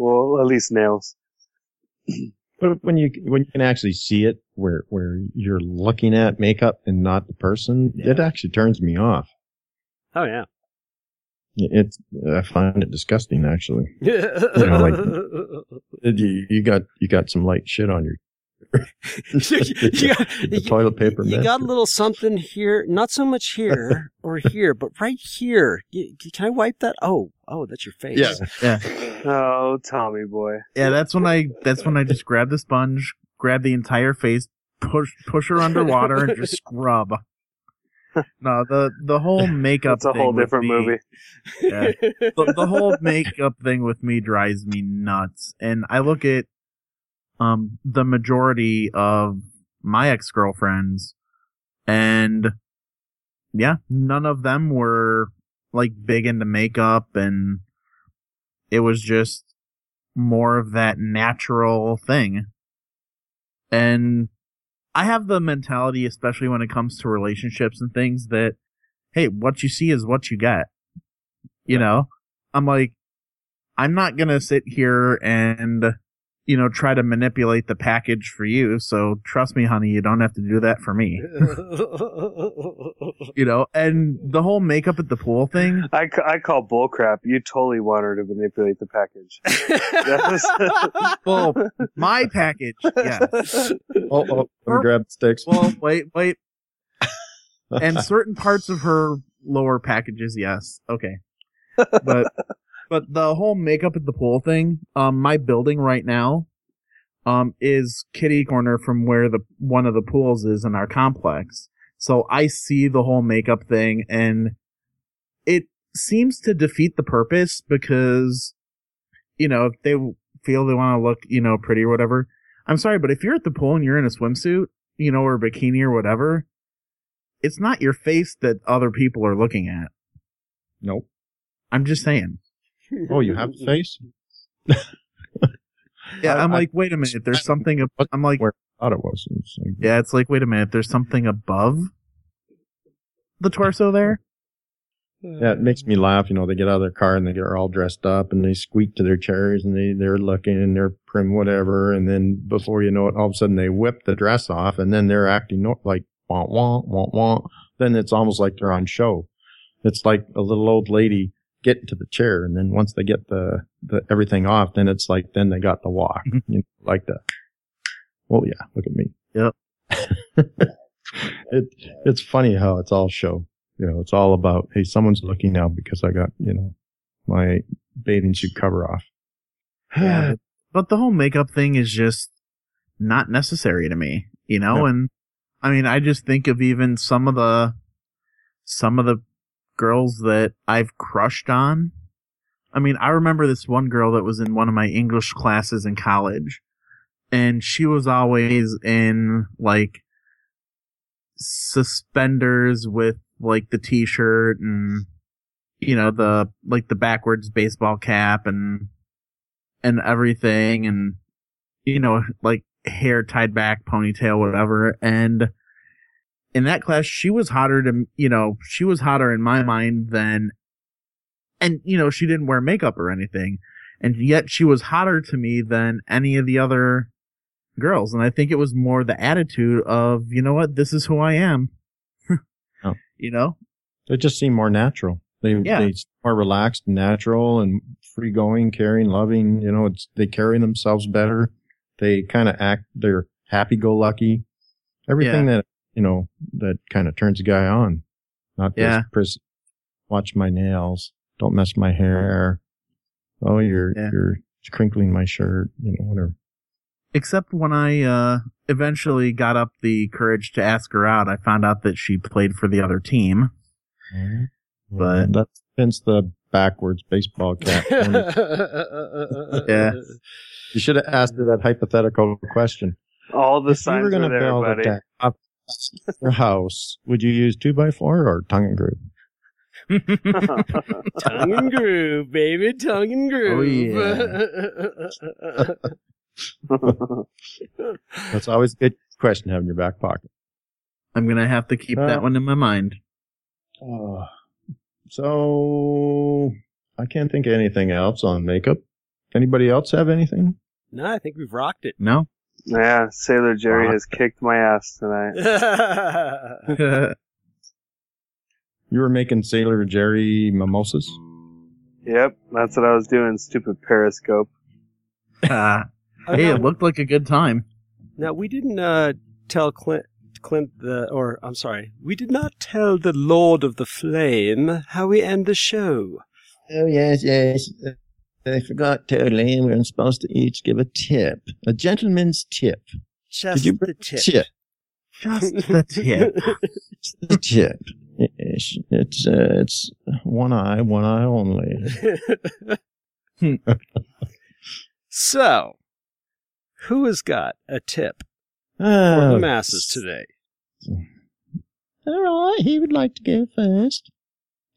Well, at least nails. But when you can actually see it, where you're looking at makeup and not the person, it actually turns me off. Oh yeah, I find it disgusting actually. You know, like you got some light shit on your. you got toilet paper. You got a little something here, not so much here or here, but right here. Can I wipe that? Oh, that's your face. Yeah. Oh, Tommy boy. Yeah, that's when I just grab the sponge, grab the entire face, push her underwater, and just scrub. No, the whole makeup. It's a whole different movie. Yeah, the whole makeup thing with me drives me nuts, and I look at. The majority of my ex-girlfriends, and yeah, none of them were like big into makeup, and it was just more of that natural thing. And I have the mentality, especially when it comes to relationships and things, that hey, what you see is what you get. You know, I'm like, I'm not gonna sit here and. You know, try to manipulate the package for you. So trust me, honey, you don't have to do that for me. You know, and the whole makeup at the pool thing. I call bull crap. You totally want her to manipulate the package. Well, my package, yes. Oh, let me grab the sticks. Well, wait. And certain parts of her lower packages, yes. Okay. But But the whole makeup at the pool thing, my building right now is kitty corner from where the one of the pools is in our complex. So I see the whole makeup thing, and it seems to defeat the purpose because, you know, if they feel they want to look, you know, pretty or whatever. I'm sorry, but if you're at the pool and you're in a swimsuit, you know, or a bikini or whatever, it's not your face that other people are looking at. Nope. I'm just saying. Oh, you have a face? Yeah, I'm like, wait a minute, there's something above. I'm like, where I thought it was. Yeah, it's like, wait a minute, there's something above the torso there? Yeah, it makes me laugh. You know, they get out of their car and they get all dressed up and they squeak to their chairs and they're looking and they're prim whatever. And then before you know it, all of a sudden they whip the dress off and then they're acting like, wah, wah, wah, wah. Then it's almost like they're on show. It's like a little old lady getting to the chair. And then once they get the everything off, then it's like, then they got the walk. You know, like the, oh yeah, look at me. Yep. It's funny how it's all show. You know, it's all about, hey, someone's looking now because I got, you know, my bathing suit cover off. Yeah, but the whole makeup thing is just not necessary to me, you know? No. And I mean, I just think of even some of the girls that I've crushed on. I mean, I remember this one girl that was in one of my English classes in college, and she was always in like suspenders with like the t-shirt and, you know, the like the backwards baseball cap and everything, and, you know, like hair tied back, ponytail, whatever. And in that class, she was hotter in my mind than, and, you know, she didn't wear makeup or anything, and yet she was hotter to me than any of the other girls. And I think it was more the attitude of, you know what, this is who I am. Oh. You know? They just seem more natural. They seem more relaxed, natural, and free-going, caring, loving. You know, they carry themselves better. They kind of act, they're happy-go-lucky. Everything that, you know, that kind of turns a guy on. Not just watch my nails, don't mess my hair, oh, you're crinkling my shirt, you know, whatever. Except when I eventually got up the courage to ask her out, I found out that she played for the other team. Yeah. But that's hence the backwards baseball cap. Yeah. You should have asked her that hypothetical question. All the signs were there, buddy. Up your house, would you use 2x4 or tongue and groove? Tongue and groove, baby. Tongue and groove. Oh, yeah. That's always a good question to have in your back pocket. I'm going to have to keep that one in my mind. So, I can't think of anything else on makeup. Anybody else have anything? No, I think we've rocked it. No? Yeah, Sailor Jerry has kicked my ass tonight. You were making Sailor Jerry mimosas? Yep, that's what I was doing, stupid Periscope. Hey, it looked like a good time. Now, we didn't tell we did not tell the Lord of the Flame how we end the show. Oh, yes. I forgot totally. We're supposed to each give a tip. A gentleman's tip. Just the tip. Just the tip. Just the tip. It's one eye only. So... who has got a tip for the masses today? All right, he would like to go first.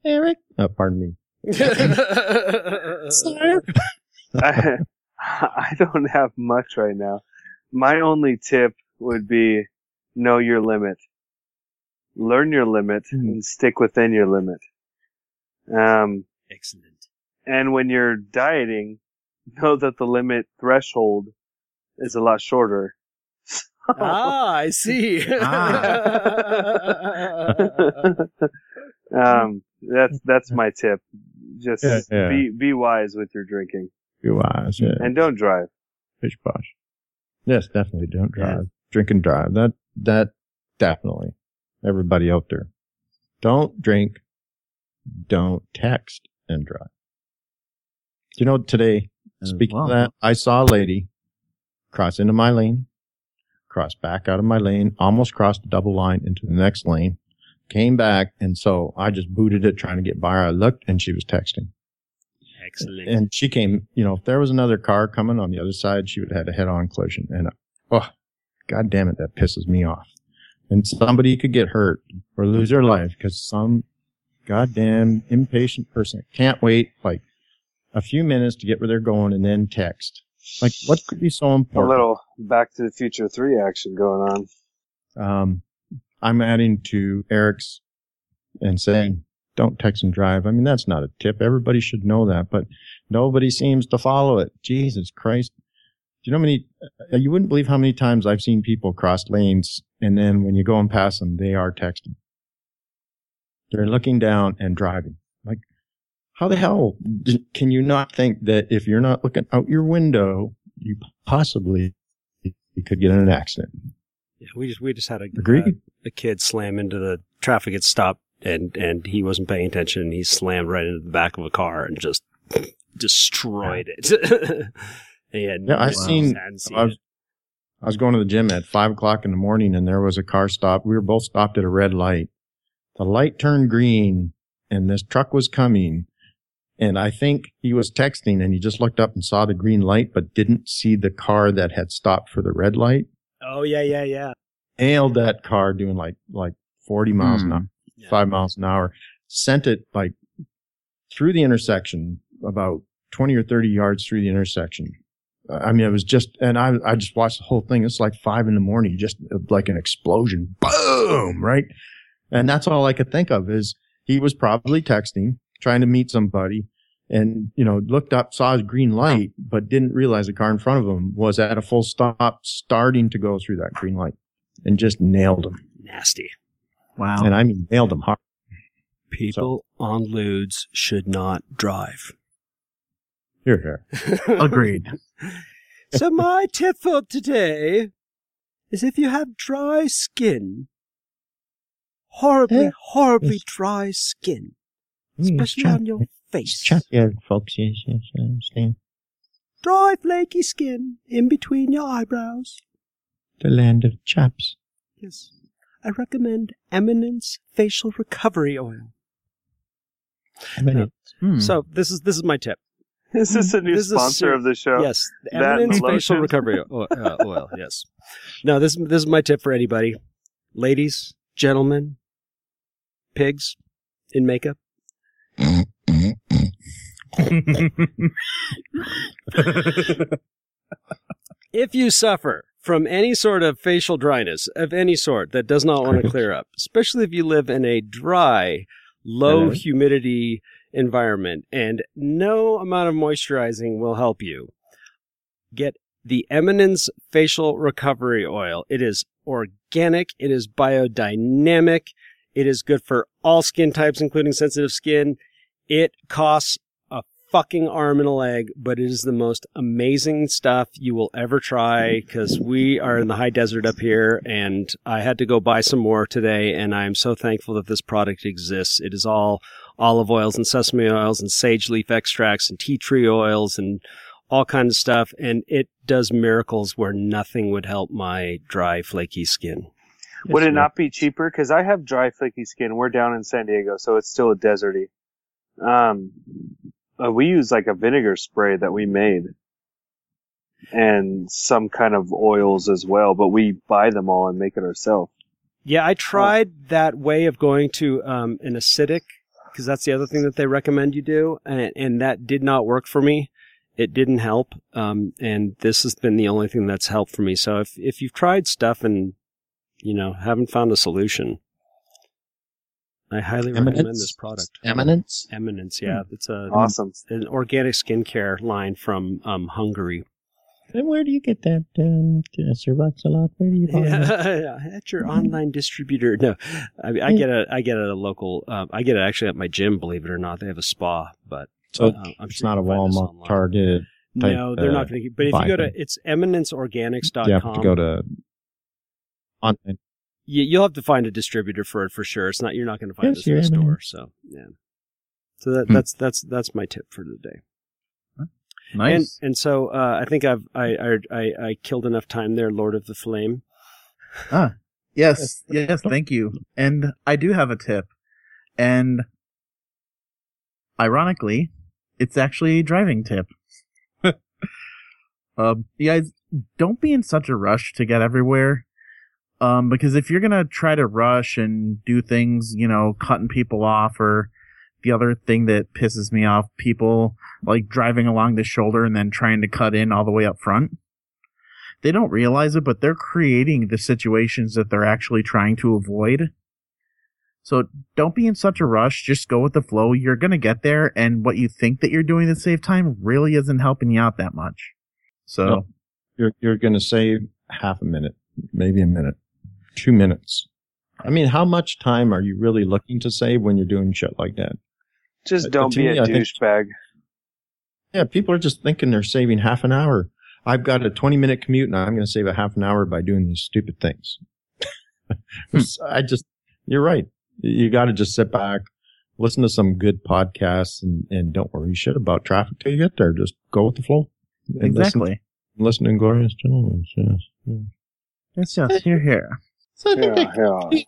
Eric? Oh, pardon me. Sir? I don't have much right now. My only tip would be know your limit. Learn your limit and stick within your limit. Excellent. And when you're dieting, know that the limit threshold is a lot shorter. So. I see. That's my tip. Just be wise with your drinking. Be wise, yeah. And don't drive. Fish posh. Yes, definitely don't drive. Yeah. Drink and drive. That definitely. Everybody out there. Don't drink. Don't text and drive. You know, today, speaking of that, I saw a lady cross into my lane, cross back out of my lane, almost crossed the double line into the next lane, came back, and so I just booted it trying to get by her. I looked, and she was texting. Excellent. And she came, you know, if there was another car coming on the other side, she would have had a head-on collision. And, oh, God damn it, that pisses me off. And somebody could get hurt or lose their life because some goddamn impatient person can't wait, like, a few minutes to get where they're going and then text. Like, what could be so important? A little Back to the Future 3 action going on. I'm adding to Eric's and saying, don't text and drive. I mean, that's not a tip. Everybody should know that, but nobody seems to follow it. Jesus Christ. Do you know how many, you wouldn't believe how many times I've seen people cross lanes, and then when you go and pass them, they are texting. They're looking down and driving. Like, how the hell can you not think that if you're not looking out your window, you possibly you could get in an accident? Yeah, we just had a kid slam into the traffic at stop, and he wasn't paying attention, and he slammed right into the back of a car and just destroyed it. I was going to the gym at 5 o'clock in the morning, and there was a car stop. We were both stopped at a red light. The light turned green, and this truck was coming. And I think he was texting, and he just looked up and saw the green light, but didn't see the car that had stopped for the red light. Oh, yeah. Nailed that car doing like 40 miles an hour, 5 miles an hour. Sent it like through the intersection, about 20 or 30 yards through the intersection. I mean, it was just, and I just watched the whole thing. It's like 5 in the morning, just like an explosion. Boom, right? And that's all I could think of is he was probably texting, trying to meet somebody. And, you know, looked up, saw his green light, but didn't realize the car in front of him was at a full stop, starting to go through that green light, and just nailed him. Nasty. Wow. And I mean, nailed him hard. People on lewds should not drive. Here. Agreed. So my tip for today is if you have dry skin, horribly dry skin, especially on your face. Folks. Yes, I understand. Dry, flaky skin in between your eyebrows. The land of chaps. Yes. I recommend Eminence Facial Recovery Oil. Eminence. So this is my tip. Is this a new sponsor of the show? Yes. Eminence Facial Recovery Oil. Yes. No, this is my tip for anybody. Ladies, gentlemen, pigs in makeup. If you suffer from any sort of facial dryness of any sort that does not want to clear up, especially if you live in a dry, low humidity environment and no amount of moisturizing will help you, get the Eminence Facial Recovery Oil. It is organic. It is biodynamic. It is good for all skin types, including sensitive skin. It costs a fucking arm and a leg, but it is the most amazing stuff you will ever try because we are in the high desert up here, and I had to go buy some more today, and I am so thankful that this product exists. It is all olive oils and sesame oils and sage leaf extracts and tea tree oils and all kinds of stuff, and it does miracles where nothing would help my dry, flaky skin. Would it not be cheaper? Because I have dry, flaky skin. We're down in San Diego, so it's still a deserty. We use like a vinegar spray that we made and some kind of oils as well, but we buy them all and make it ourselves. Yeah, I tried that way of going to an acidic, because that's the other thing that they recommend you do, and that did not work for me. It didn't help, and this has been the only thing that's helped for me. So if you've tried stuff and you know, haven't found a solution, I highly recommend this product. Eminence? Eminence, yeah. It's awesome. An organic skincare line from Hungary. And where do you get that? Servats a lot? Where do you buy that? At your online distributor. No, I get it actually at my gym, believe it or not. They have a spa, but I'm it's sure not a Walmart, Target. No, they're not going to. But if you go to it's EminenceOrganics.com. You have to go to online. You'll have to find a distributor for it for sure. It's not you're not going to find this in a store. So yeah, so that's my tip for today. Nice. And so I think I killed enough time there, Lord of the Flame. Ah, yes, yes, thank you. And I do have a tip. And ironically, it's actually a driving tip. You guys, don't be in such a rush to get everywhere. Because if you're going to try to rush and do things, you know, cutting people off, or the other thing that pisses me off, people like driving along the shoulder and then trying to cut in all the way up front. They don't realize it, but they're creating the situations that they're actually trying to avoid. So don't be in such a rush. Just go with the flow. You're going to get there. And what you think that you're doing to save time really isn't helping you out that much. So no, you're going to save half a minute, maybe a minute. 2 minutes. I mean, how much time are you really looking to save when you're doing shit like that? Just don't be a douchebag. Yeah, people are just thinking they're saving half an hour. I've got a 20-minute commute, and I'm going to save a half an hour by doing these stupid things. You're right. You got to just sit back, listen to some good podcasts, and don't worry shit about traffic till you get there. Just go with the flow. Exactly. Listen to Inglorious Gentlemen. Yes. Yes, yes, you're here. So that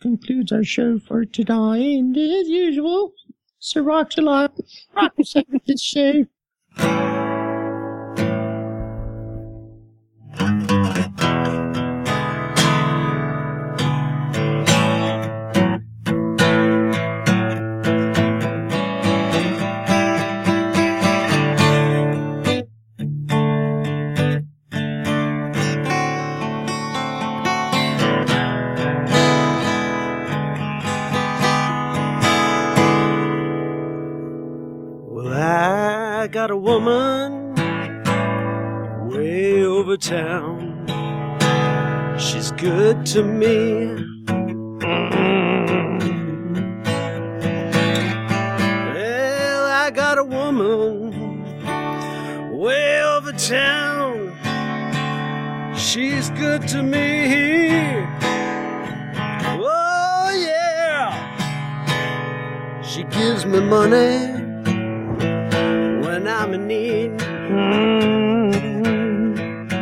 concludes our show for today, and as usual, so rocks a lot. Rocks up with this show. Got a woman way over town. She's good to me. Well, I got a woman way over town. She's good to me. Oh, yeah. She gives me money when I'm in need.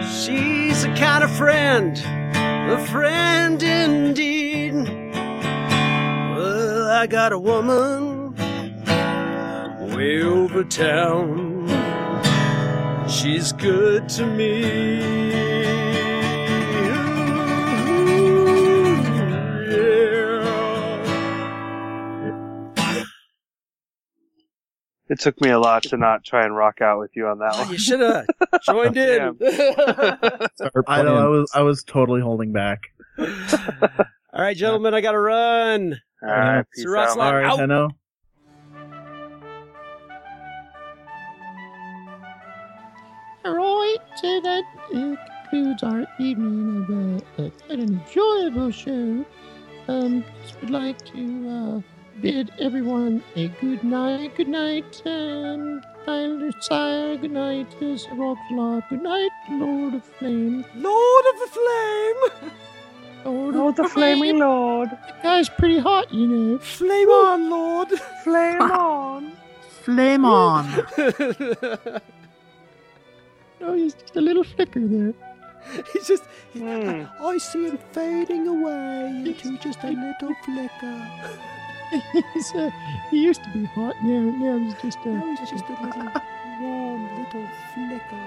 She's the kind of friend, a friend indeed. Well, I got a woman way over town. She's good to me. It took me a lot to not try and rock out with you on that one. You should have joined in. I was totally holding back. All right, gentlemen, I got to run. All right, peace out. All right, I know. All right, so that concludes our evening of an enjoyable show. We'd like to bid everyone a good night, Sire, good night, Roxalot, good night, Lord of Flame. Lord of the Flame! Lord the Flaming Lord. That guy's pretty hot, you know. Flame on, Lord! Flame on! Flame on! No, he's just a little flicker there. He's just, I see him fading away into just a little flicker. He used to be hot. Now he's just a little warm little flicker,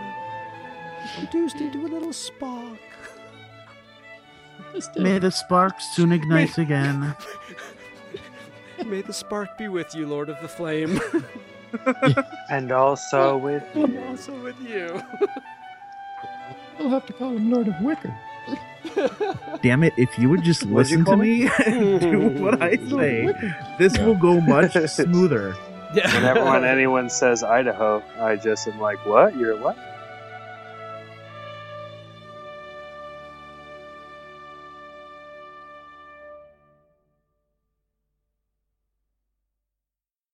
reduced into a little spark. May the spark soon ignite again. May the spark be with you, Lord of the Flame, and also with you. And also with you. I'll have to call him Lord of Wicker. Damn it, if you would just listen to me and do what I say, this will go much smoother. Whenever anyone says Idaho, I just am like, what? You're what?